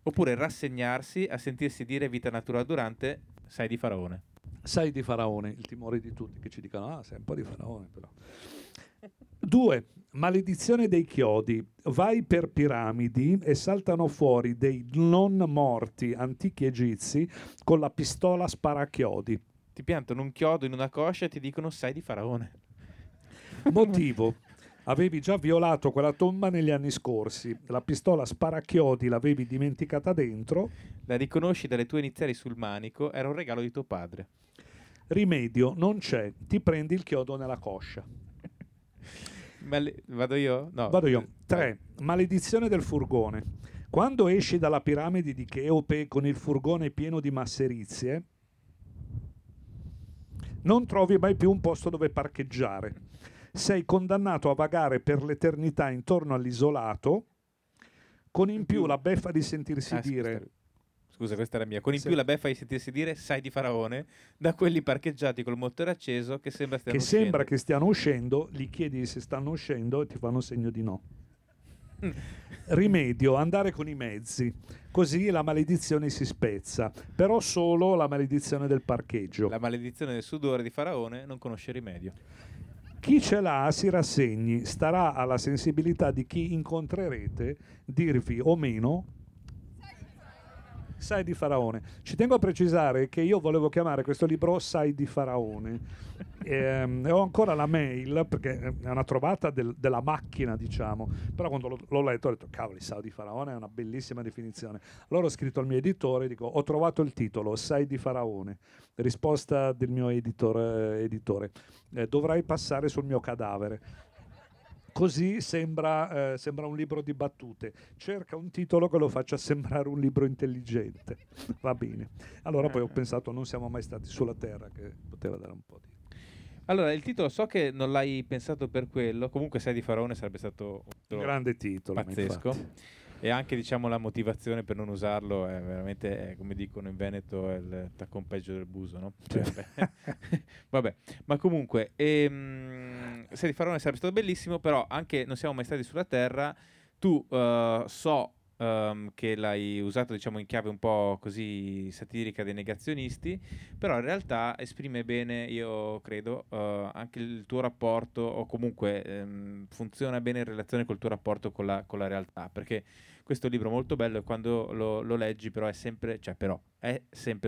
Oppure rassegnarsi a sentirsi dire vita natura durante sai di Faraone. Sai di Faraone, il timore di tutti che ci dicano sei un po' di Faraone però. 2. Maledizione dei chiodi. Vai per piramidi e saltano fuori dei non morti antichi egizi con la pistola sparachiodi. Ti piantano un chiodo in una coscia e ti dicono sei di Faraone. Motivo: avevi già violato quella tomba negli anni scorsi, la pistola sparachiodi l'avevi dimenticata dentro, la riconosci dalle tue iniziali sul manico, era un regalo di tuo padre. Rimedio: non c'è, ti prendi il chiodo nella coscia. Vado io? No. Vado io. 3. Maledizione del furgone. Quando esci dalla piramide di Cheope con il furgone pieno di masserizie, non trovi mai più un posto dove parcheggiare. Sei condannato a vagare per l'eternità intorno all'isolato, con in più la beffa di sentirsi dire... Scusa, questa era mia. Con in più la beffa di sentirsi dire sai di Faraone da quelli parcheggiati col motore acceso che sembra stiano uscendo. Gli chiedi se stanno uscendo e ti fanno segno di no. Rimedio: andare con i mezzi, così la maledizione si spezza, però solo la maledizione del parcheggio. La maledizione del sudore di Faraone non conosce rimedio. Chi ce l'ha si rassegni, starà alla sensibilità di chi incontrerete dirvi o meno sai di Faraone. Ci tengo a precisare che io volevo chiamare questo libro Sai di Faraone. Ho ancora la mail perché è una trovata della macchina, diciamo, però quando l'ho letto ho detto cavoli, Sai di Faraone è una bellissima definizione. Allora ho scritto al mio editore, dico ho trovato il titolo Sai di Faraone. Risposta del mio editore: dovrai passare sul mio cadavere. Così sembra un libro di battute. Cerca un titolo che lo faccia sembrare un libro intelligente. Va bene. Allora poi ho pensato non siamo mai stati sulla Terra, che poteva dare un po' di... Allora, il titolo so che non l'hai pensato per quello. Comunque Sei di Faraone sarebbe stato un grande titolo, pazzesco. E anche, diciamo, la motivazione per non usarlo è veramente, come dicono in Veneto, è il taccon peggio del buso, no? Vabbè, ma comunque Se di Faraone sarebbe stato bellissimo, però anche non siamo mai stati sulla Terra. Tu che l'hai usato, diciamo, in chiave un po' così satirica dei negazionisti, però in realtà esprime bene, io credo, anche il tuo rapporto, o comunque funziona bene in relazione col tuo rapporto con la realtà, perché questo libro è molto bello e quando lo leggi però è sempre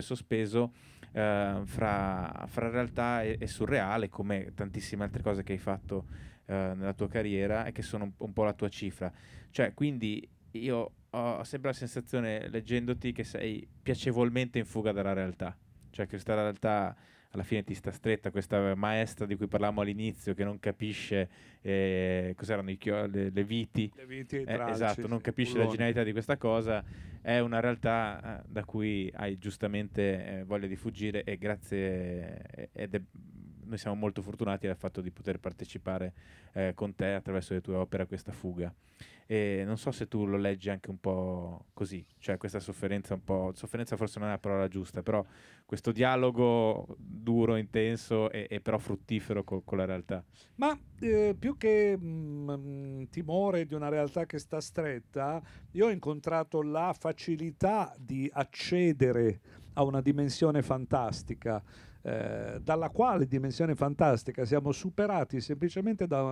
sospeso fra realtà e surreale, come tantissime altre cose che hai fatto nella tua carriera e che sono un po' la tua cifra. Cioè, quindi io ho sempre la sensazione, leggendoti, che sei piacevolmente in fuga dalla realtà, cioè che questa realtà alla fine ti sta stretta questa maestra di cui parlavamo all'inizio, che non capisce cos'erano le viti, i tralci, esatto, non capisce la genialità di questa cosa. È una realtà da cui hai giustamente voglia di fuggire, e grazie noi siamo molto fortunati al fatto di poter partecipare con te attraverso le tue opere a questa fuga. E non so se tu lo leggi anche un po' così, cioè questa sofferenza un po', sofferenza forse non è la parola giusta, però questo dialogo duro, intenso e però fruttifero con la realtà. Ma più che timore di una realtà che sta stretta, io ho incontrato la facilità di accedere a una dimensione fantastica, dalla quale dimensione fantastica siamo separati semplicemente da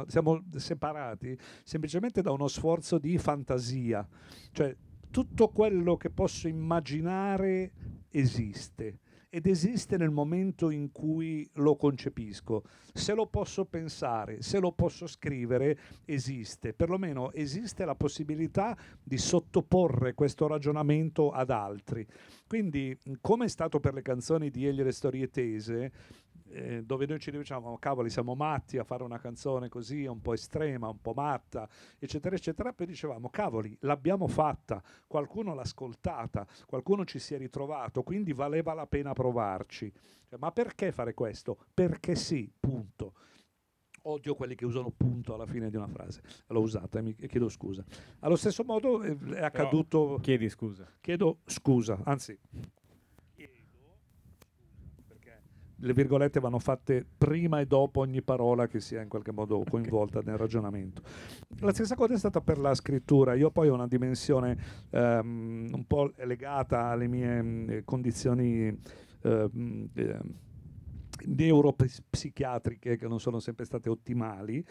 uno sforzo di fantasia. Cioè, tutto quello che posso immaginare esiste, ed esiste nel momento in cui lo concepisco. Se lo posso pensare, se lo posso scrivere, esiste. Perlomeno esiste la possibilità di sottoporre questo ragionamento ad altri. Quindi, come è stato per le canzoni di Elio e le Storie Tese, dove noi ci diciamo, cavoli, siamo matti a fare una canzone così, un po' estrema, un po' matta, eccetera, eccetera, poi dicevamo, cavoli, l'abbiamo fatta, qualcuno l'ha ascoltata, qualcuno ci si è ritrovato, quindi valeva la pena provarci. Cioè, ma perché fare questo? Perché sì, punto. Odio quelli che usano punto alla fine di una frase. L'ho usata e mi chiedo scusa. Allo stesso modo è accaduto... Però chiedi scusa. Chiedo scusa, anzi... Le virgolette vanno fatte prima e dopo ogni parola che sia in qualche modo coinvolta nel ragionamento. La stessa cosa è stata per la scrittura. Io poi ho una dimensione un po' legata alle mie condizioni neuropsichiatriche, che non sono sempre state ottimali.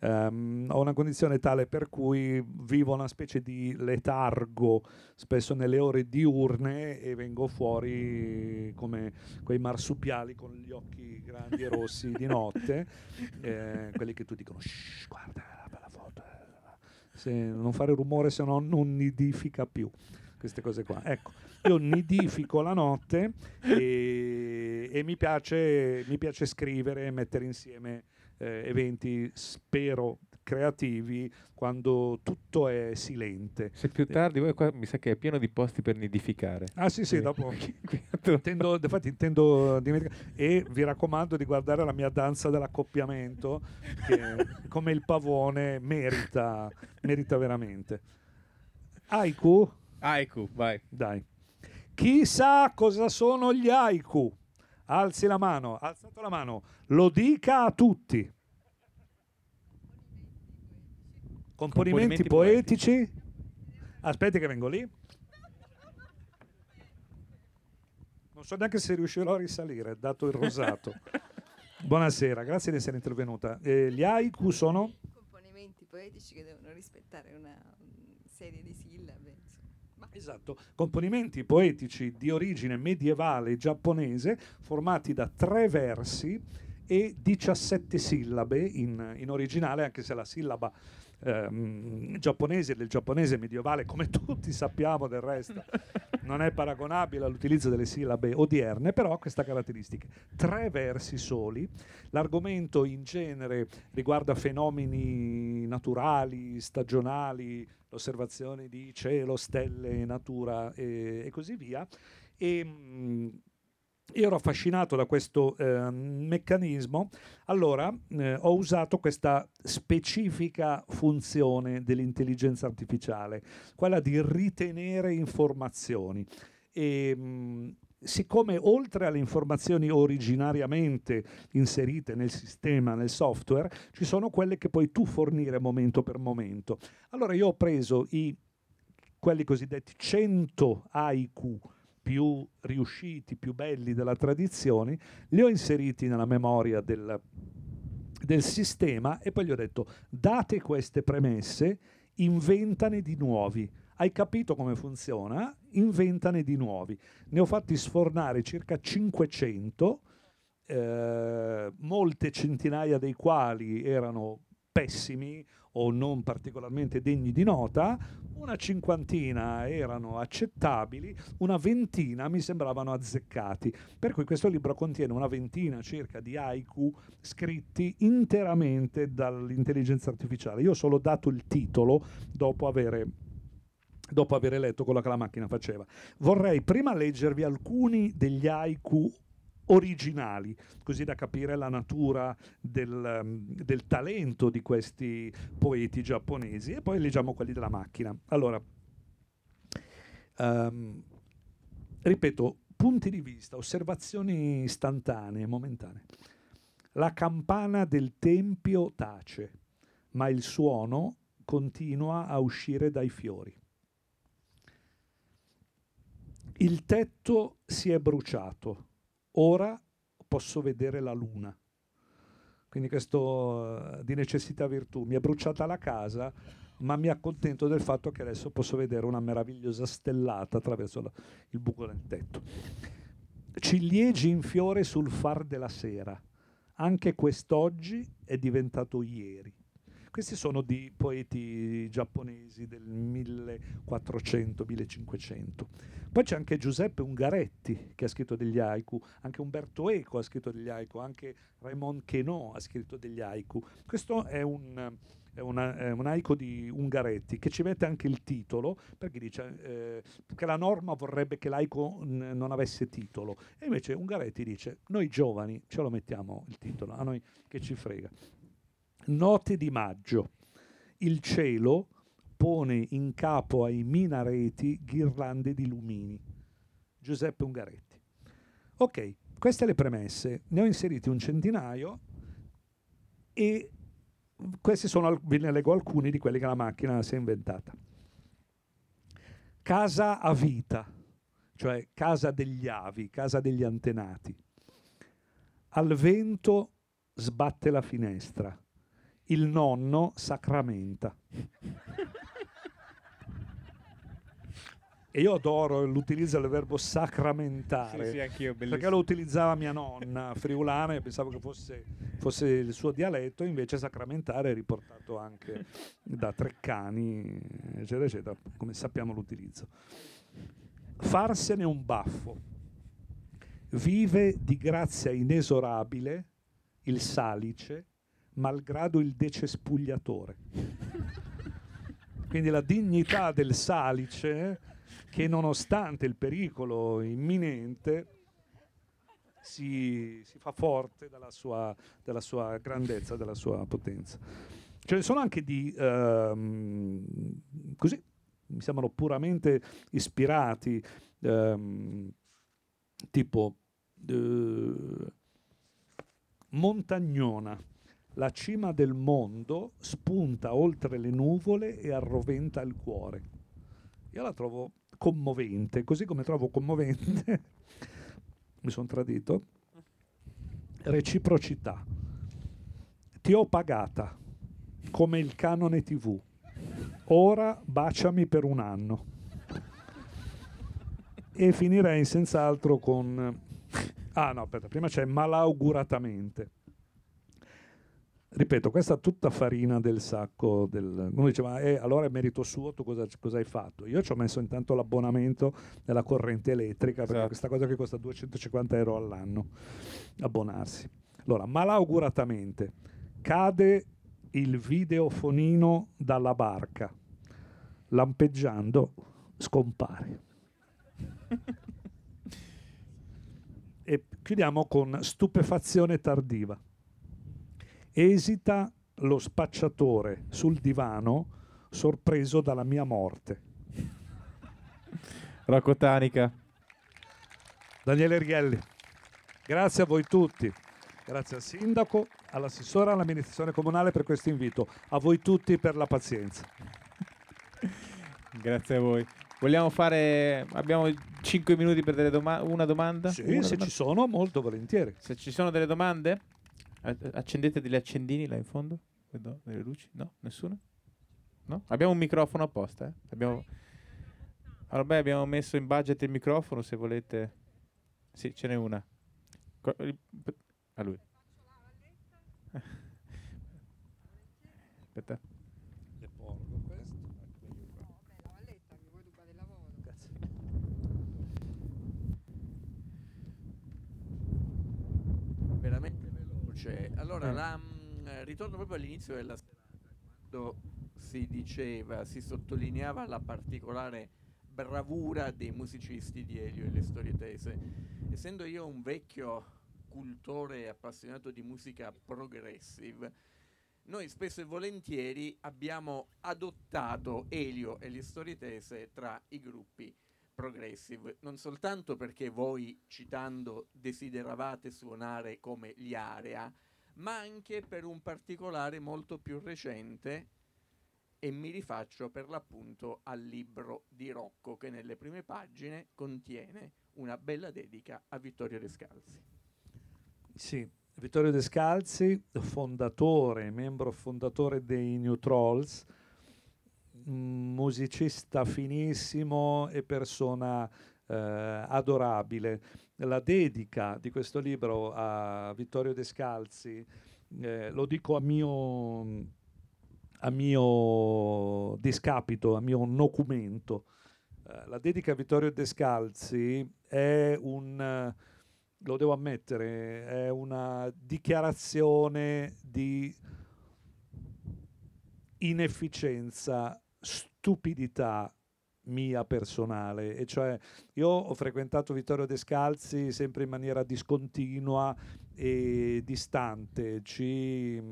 Ho una condizione tale per cui vivo una specie di letargo spesso nelle ore diurne, e vengo fuori come quei marsupiali con gli occhi grandi e rossi di notte, quelli che tu dicono shh, guarda la bella foto, se non fare rumore, se no non nidifica più. Queste cose qua, ecco, io nidifico la notte e mi piace scrivere e mettere insieme eventi, spero creativi, quando tutto è silente. Se più tardi qua, mi sa che è pieno di posti per nidificare. Ah sì, sì, dopo intendo dimenticare. E vi raccomando di guardare la mia danza dell'accoppiamento, che come il pavone merita veramente. Haiku, vai. Dai. Chissà cosa sono gli haiku. Alzi la mano, alzato la mano, lo dica a tutti. Componimenti poetici. Aspetti che vengo lì. Non so neanche se riuscirò a risalire, dato il rosato. Buonasera, grazie di essere intervenuta. Gli haiku sono? Componimenti poetici che devono rispettare una serie di sillabe. Esatto, componimenti poetici di origine medievale giapponese, formati da 3 versi e 17 sillabe in originale, anche se la sillaba giapponese, del giapponese medievale, come tutti sappiamo del resto, non è paragonabile all'utilizzo delle sillabe odierne, però ha questa caratteristica. 3 versi soli, l'argomento in genere riguarda fenomeni naturali, stagionali, l'osservazione di cielo, stelle, natura e così via. E io ero affascinato da questo meccanismo. Allora ho usato questa specifica funzione dell'intelligenza artificiale, quella di ritenere informazioni. E siccome oltre alle informazioni originariamente inserite nel sistema, nel software, ci sono quelle che puoi tu fornire momento per momento. Allora io ho preso quelli cosiddetti 100 haiku più riusciti, più belli della tradizione, li ho inseriti nella memoria del sistema, e poi gli ho detto, date queste premesse, inventane di nuovi. Hai capito come funziona? Inventane di nuovi. Ne ho fatti sfornare circa 500, molte centinaia dei quali erano pessimi o non particolarmente degni di nota, una cinquantina erano accettabili, una ventina mi sembravano azzeccati. Per cui questo libro contiene una ventina circa di haiku scritti interamente dall'intelligenza artificiale. Io ho solo dato il titolo dopo aver letto quello che la macchina faceva. Vorrei prima leggervi alcuni degli haiku originali, così da capire la natura del talento di questi poeti giapponesi, e poi leggiamo quelli della macchina. Allora, ripeto, punti di vista, osservazioni istantanee, momentanee. La campana del tempio tace, ma il suono continua a uscire dai fiori. Il tetto si è bruciato. Ora posso vedere la luna. Quindi questo di necessità virtù. Mi è bruciata la casa, ma mi accontento del fatto che adesso posso vedere una meravigliosa stellata attraverso il buco del tetto. Ciliegi in fiore sul far della sera. Anche quest'oggi è diventato ieri. Questi sono di poeti giapponesi del 1400-1500. Poi c'è anche Giuseppe Ungaretti che ha scritto degli haiku, anche Umberto Eco ha scritto degli haiku, anche Raymond Queneau ha scritto degli haiku. Questo è un haiku di Ungaretti che ci mette anche il titolo, perché dice che la norma vorrebbe che l'haiku non avesse titolo, e invece Ungaretti dice: noi giovani ce lo mettiamo il titolo, a noi che ci frega. Note di maggio. Il cielo pone in capo ai minareti ghirlande di lumini. Giuseppe Ungaretti. Ok, queste le premesse. Ne ho inseriti un centinaio e questi sono, ve ne leggo alcuni di quelli che la macchina si è inventata. Casa a vita, cioè casa degli avi, casa degli antenati. Al vento sbatte la finestra. Il nonno sacramenta. E io adoro l'utilizzo del verbo sacramentare. Sì, anch'io, perché lo utilizzava mia nonna friulana e pensavo che fosse il suo dialetto, invece sacramentare è riportato anche da Treccani, eccetera, eccetera, come sappiamo l'utilizzo. Farsene un baffo. Vive di grazia inesorabile il salice, malgrado il decespugliatore. Quindi la dignità del salice, che nonostante il pericolo imminente si fa forte dalla sua grandezza, dalla sua potenza. Ce ne sono anche di così, mi sembrano puramente ispirati, tipo Montagnona. La cima del mondo spunta oltre le nuvole e arroventa il cuore. Io la trovo commovente, così come trovo commovente, mi sono tradito, Reciprocità. Ti ho pagata, come il canone TV. Ora baciami per un anno. E finirei senz'altro con... Ah no, aspetta, prima c'è Malauguratamente. Ripeto, questa è tutta farina del sacco del... Uno diceva, allora è merito suo, tu cosa hai fatto? Io ci ho messo intanto l'abbonamento della corrente elettrica, esatto. Perché questa cosa che costa 250 euro all'anno, abbonarsi. Allora, malauguratamente, cade il videofonino dalla barca, lampeggiando, scompare. E chiudiamo con Stupefazione tardiva. Esita lo spacciatore sul divano, sorpreso dalla mia morte. Rocco Antica. Daniele Righelli. Grazie a voi tutti. Grazie al sindaco, all'assessore, all'amministrazione comunale per questo invito. A voi tutti per la pazienza. Grazie a voi. Vogliamo fare... Abbiamo 5 minuti per delle una domanda? Sì, una se domanda. Ci sono, molto volentieri. Se ci sono delle domande... Accendete degli accendini là in fondo? Vedo delle luci? No? Nessuno? No? Abbiamo un microfono apposta, eh? Allora, beh, abbiamo messo in budget il microfono, se volete. Sì, ce n'è una. A lui. voce. Allora, ritorno proprio all'inizio della serata, quando si sottolineava la particolare bravura dei musicisti di Elio e le Storie Tese. Essendo io un vecchio cultore appassionato di musica progressive, noi spesso e volentieri abbiamo adottato Elio e le Storie Tese tra i gruppi progressive, non soltanto perché voi, citando, desideravate suonare come gli Area, ma anche per un particolare molto più recente, e mi rifaccio per l'appunto al libro di Rocco, che nelle prime pagine contiene una bella dedica a Vittorio De Scalzi. Sì, Vittorio De Scalzi, fondatore, membro fondatore dei New Trolls, musicista finissimo e persona adorabile. La dedica di questo libro a Vittorio De Scalzi, lo dico a mio discapito, a mio nocumento. La dedica a Vittorio De Scalzi è lo devo ammettere, è una dichiarazione di inefficienza, stupidità mia personale, e cioè io ho frequentato Vittorio De Scalzi sempre in maniera discontinua e distante, ci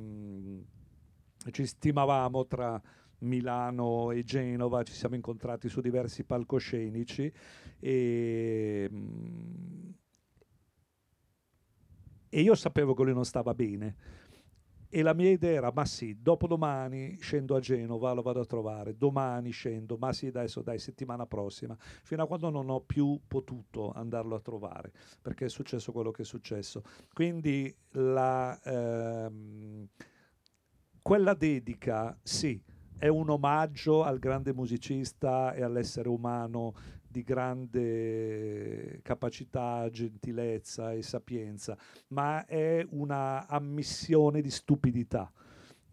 stimavamo tra Milano e Genova, ci siamo incontrati su diversi palcoscenici e io sapevo che lui non stava bene. E la mia idea era, ma sì, dopodomani scendo a Genova, lo vado a trovare, domani scendo, ma sì, adesso, settimana prossima, fino a quando non ho più potuto andarlo a trovare, perché è successo quello che è successo. Quindi quella dedica, sì, è un omaggio al grande musicista e all'essere umano di grande capacità, gentilezza e sapienza, ma è una ammissione di stupidità,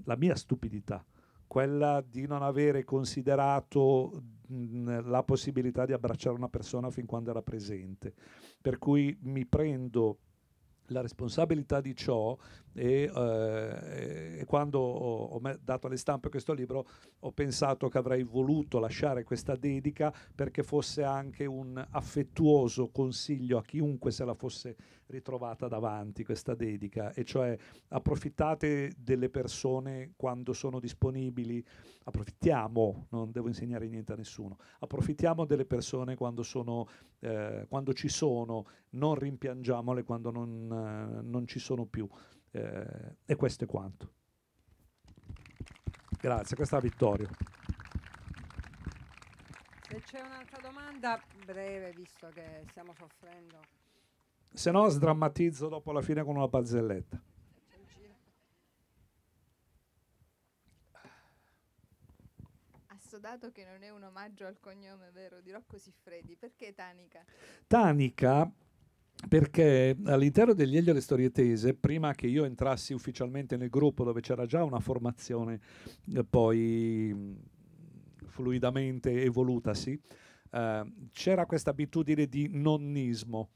la mia stupidità, quella di non avere considerato la possibilità di abbracciare una persona fin quando era presente, per cui mi prendo la responsabilità di ciò e quando ho dato alle stampe questo libro ho pensato che avrei voluto lasciare questa dedica perché fosse anche un affettuoso consiglio a chiunque se la fosse ritrovata davanti questa dedica, e cioè approfittate delle persone quando sono disponibili, approfittiamo, non devo insegnare niente a nessuno, approfittiamo delle persone quando ci sono, non rimpiangiamole quando non ci sono più, e questo è quanto. Grazie, questa è la Vittorio. Se c'è un'altra domanda, breve, visto che stiamo soffrendo. Se no sdrammatizzo dopo alla fine con una barzelletta. Dato che non è un omaggio al cognome vero di Rocco Siffredi, perché Tanica? Tanica perché all'interno degli Elio e le Storie Tese, prima che io entrassi ufficialmente nel gruppo dove c'era già una formazione poi fluidamente evolutasi, c'era questa abitudine di nonnismo.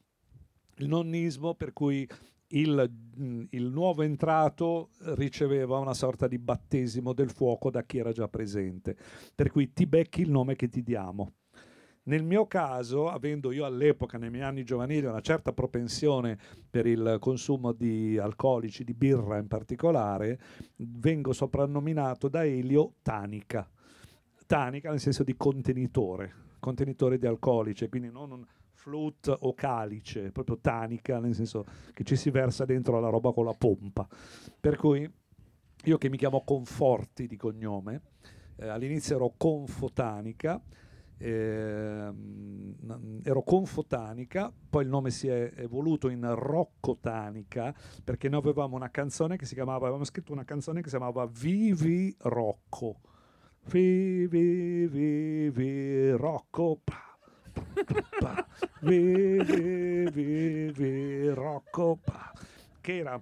Il nonnismo per cui il nuovo entrato riceveva una sorta di battesimo del fuoco da chi era già presente, per cui ti becchi il nome che ti diamo. Nel mio caso, avendo io all'epoca, nei miei anni giovanili, una certa propensione per il consumo di alcolici, di birra in particolare, vengo soprannominato da Elio Tanica. Tanica nel senso di contenitore di alcolici, quindi non flute o calice, proprio tanica, nel senso che ci si versa dentro la roba con la pompa. Per cui io, che mi chiamo Conforti di cognome, all'inizio ero Confotanica, poi il nome si è evoluto in Roccotanica, perché noi avevamo scritto una canzone che si chiamava Vivi Rocco. Vivi Rocco. Rocco, che era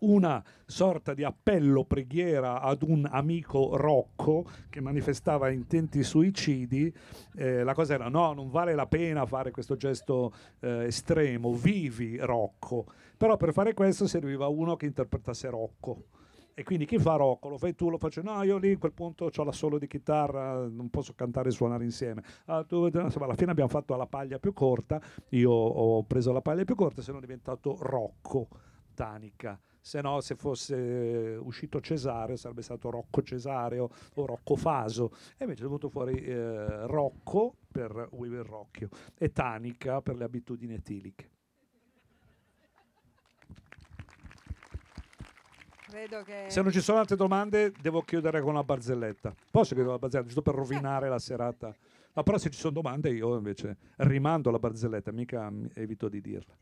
una sorta di appello preghiera ad un amico Rocco che manifestava intenti suicidi. La cosa era: no, non vale la pena fare questo gesto estremo, vivi Rocco. Però per fare questo serviva uno che interpretasse Rocco. E quindi chi fa Rocco? Lo fai tu, lo faccio? No, io lì a quel punto ho la solo di chitarra, non posso cantare e suonare insieme. Insomma, alla fine abbiamo fatto la paglia più corta, io ho preso la paglia più corta e sono diventato Rocco Antica. Se no, se fosse uscito Cesareo, sarebbe stato Rocco Cesareo o Rocco Faso. E invece è venuto fuori Rocco per We Will Rock You e Tanica per le abitudini etiliche. Credo che... Se non ci sono altre domande, devo chiudere con una barzelletta. Posso chiudere la barzelletta, giusto per rovinare la serata? Ma però se ci sono domande, io invece rimando la barzelletta, mica evito di dirla.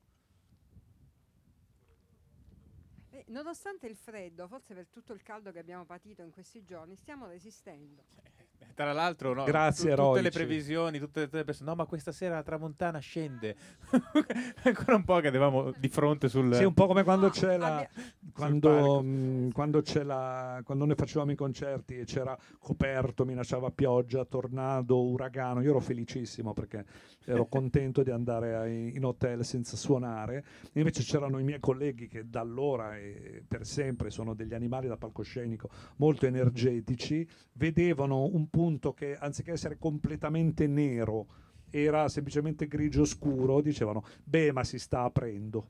Nonostante il freddo, forse per tutto il caldo che abbiamo patito in questi giorni, stiamo resistendo. Tra l'altro, no, grazie, tutte le previsioni, tutte le persone, no, ma questa sera la tramontana scende. Ancora un po' che avevamo di fronte sul... Sì, un po' come quando c'è la... Quando noi facevamo i concerti e c'era coperto, minacciava pioggia, tornado, uragano. Io ero felicissimo perché ero contento di andare in hotel senza suonare. E invece c'erano i miei colleghi che da allora e per sempre sono degli animali da palcoscenico molto energetici, vedevano un punto che anziché essere completamente nero era semplicemente grigio scuro, dicevano: beh, ma si sta aprendo.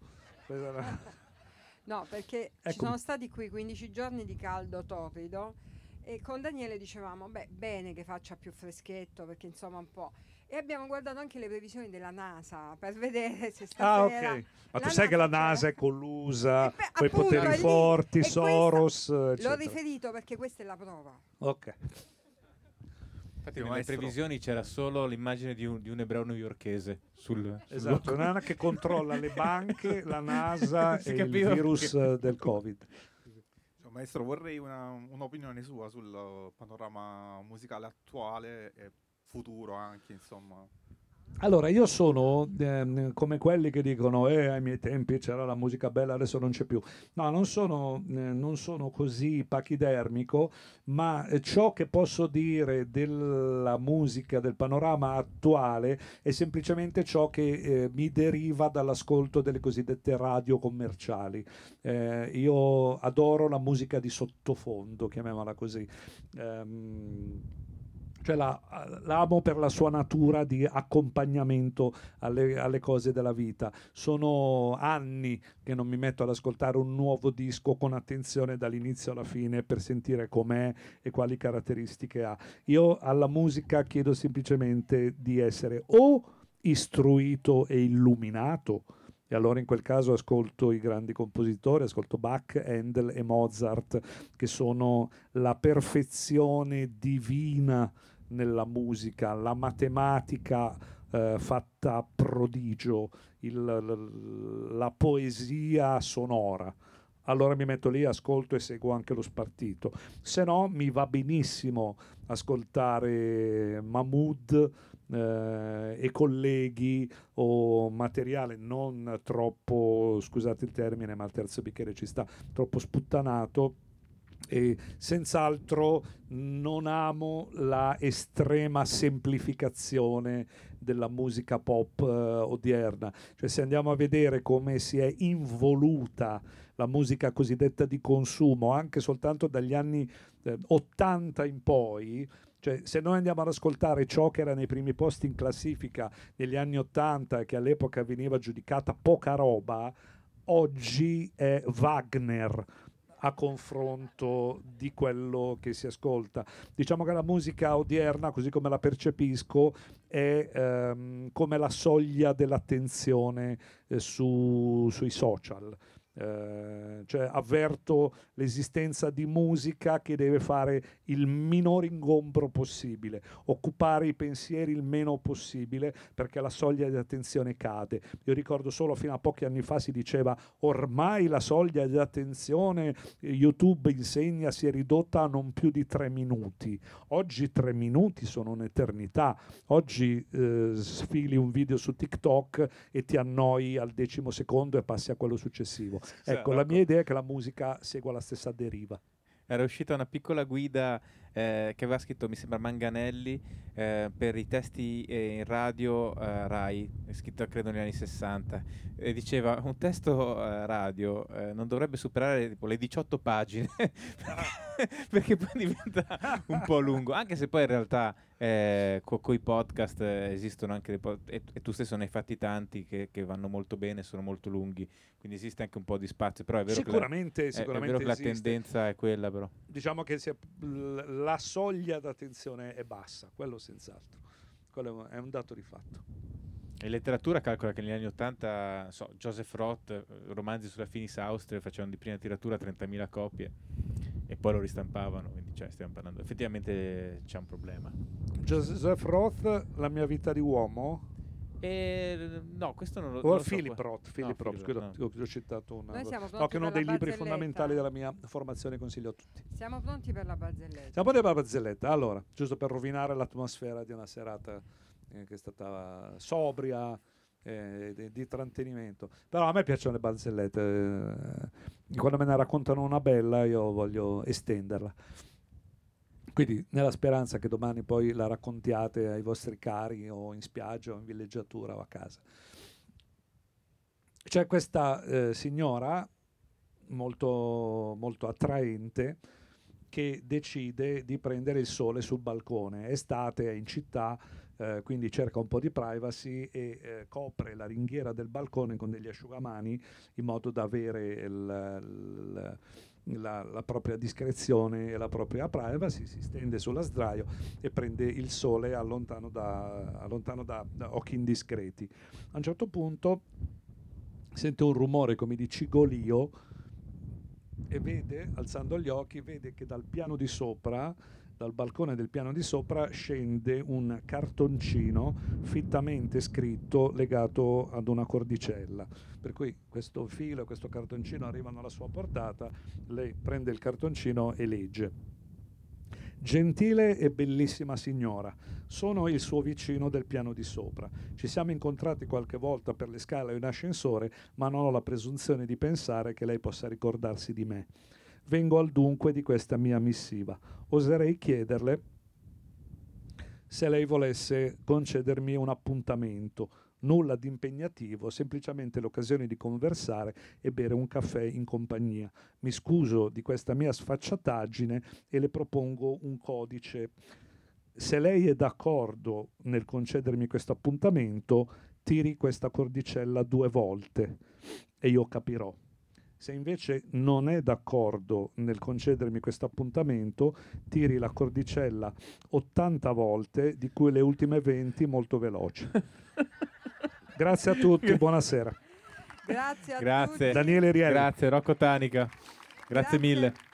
No, perché ecco, ci sono stati qui 15 giorni di caldo torrido e con Daniele dicevamo: beh, bene che faccia più freschetto, perché insomma un po'. E abbiamo guardato anche le previsioni della NASA per vedere se stasera... Ah, ok. Ma tu sai che la NASA è collusa con i poteri forti, Soros, eccetera. L'ho riferito perché questa è la prova. Ok. Infatti, nelle previsioni c'era solo l'immagine di un ebreo newyorkese sul esatto, un'ana che controlla le banche, la NASA e il virus del Covid. Maestro, vorrei un'opinione sua sul panorama musicale attuale e futuro anche, insomma. Allora, io sono come quelli che dicono: ai miei tempi c'era la musica bella, adesso non c'è più. No, non sono così pachidermico, ma ciò che posso dire della musica, del panorama attuale, è semplicemente ciò che mi deriva dall'ascolto delle cosiddette radio commerciali. Io adoro la musica di sottofondo, chiamiamola così. Cioè l'amo per la sua natura di accompagnamento alle cose della vita. Sono anni che non mi metto ad ascoltare un nuovo disco con attenzione dall'inizio alla fine per sentire com'è e quali caratteristiche ha. Io alla musica chiedo semplicemente di essere o istruito e illuminato, e allora in quel caso ascolto i grandi compositori, ascolto Bach, Handel e Mozart, che sono la perfezione divina nella musica, la matematica fatta a prodigio, la poesia sonora. Allora mi metto lì, ascolto e seguo anche lo spartito. Se no mi va benissimo ascoltare Mahmood e colleghi o materiale non troppo, scusate il termine, ma il terzo bicchiere ci sta, troppo sputtanato. E senz'altro non amo la estrema semplificazione della musica pop odierna. Cioè, se andiamo a vedere come si è involuta la musica cosiddetta di consumo anche soltanto dagli anni 80 in poi, cioè se noi andiamo ad ascoltare ciò che era nei primi posti in classifica negli anni 80 e che all'epoca veniva giudicata poca roba, oggi è Wagner a confronto di quello che si ascolta. Diciamo che la musica odierna, così come la percepisco, è come la soglia dell'attenzione sui social. Cioè avverto l'esistenza di musica che deve fare il minor ingombro possibile, occupare i pensieri il meno possibile, perché la soglia di attenzione cade. Io ricordo solo fino a pochi anni fa si diceva: ormai la soglia di attenzione YouTube insegna si è ridotta a non più di 3 minuti. Oggi 3 minuti sono un'eternità. Oggi sfili un video su TikTok e ti annoi al 10° secondo e passi a quello successivo. Ecco, la mia idea è che la musica segua la stessa deriva. Era uscita una piccola guida che aveva scritto, mi sembra, Manganelli per i testi in radio Rai, scritto credo negli anni 60, e diceva un testo radio non dovrebbe superare tipo le 18 pagine perché poi diventa un po' lungo, anche se poi in realtà coi podcast esistono anche dei e tu stesso ne hai fatti tanti che vanno molto bene, sono molto lunghi, quindi esiste anche un po' di spazio, però è vero sicuramente è vero che la tendenza è quella, però diciamo che la soglia d'attenzione è bassa, quello senz'altro, quello è un dato di fatto. E letteratura, calcola che negli anni 80 Joseph Roth, romanzi sulla Finis Austria, facevano di prima tiratura 30.000 copie e poi lo ristampavano, quindi stiamo parlando, effettivamente c'è un problema. Joseph Roth, La mia vita di uomo? No, questo non lo so. Philip Roth, ho citato una. Che è uno dei libri fondamentali della mia formazione, consiglio a tutti. Siamo pronti per la barzelletta. Allora, giusto per rovinare l'atmosfera di una serata che è stata sobria, di trattenimento. Però a me piacciono le barzellette. Quando me ne raccontano una bella, io voglio estenderla. Quindi nella speranza che domani poi la raccontiate ai vostri cari o in spiaggia o in villeggiatura o a casa. C'è questa signora molto, molto attraente che decide di prendere il sole sul balcone. È estate, è in città, quindi cerca un po' di privacy e copre la ringhiera del balcone con degli asciugamani in modo da avere la propria discrezione e la propria privacy. Si stende sulla sdraio e prende il sole lontano da occhi indiscreti. A un certo punto sente un rumore come di cigolio e vede, alzando gli occhi, vede che dal balcone del piano di sopra scende un cartoncino fittamente scritto, legato ad una cordicella, per cui questo filo e questo cartoncino arrivano alla sua portata. Lei prende il cartoncino e legge: "Gentile e bellissima signora, sono il suo vicino del piano di sopra. Ci siamo incontrati qualche volta per le scale o in ascensore, ma non ho la presunzione di pensare che lei possa ricordarsi di me. Vengo al dunque di questa mia missiva. Oserei chiederle se lei volesse concedermi un appuntamento, nulla di impegnativo, semplicemente l'occasione di conversare e bere un caffè in compagnia. Mi scuso di questa mia sfacciataggine e le propongo un codice. Se lei è d'accordo nel concedermi questo appuntamento, tiri questa cordicella 2 volte e io capirò. Se invece non è d'accordo nel concedermi questo appuntamento, tiri la cordicella 80 volte, di cui le ultime 20 molto veloci." Grazie a tutti, buonasera. Grazie a tutti. Daniele Rielli. Grazie, Rocco Tanica. Grazie mille.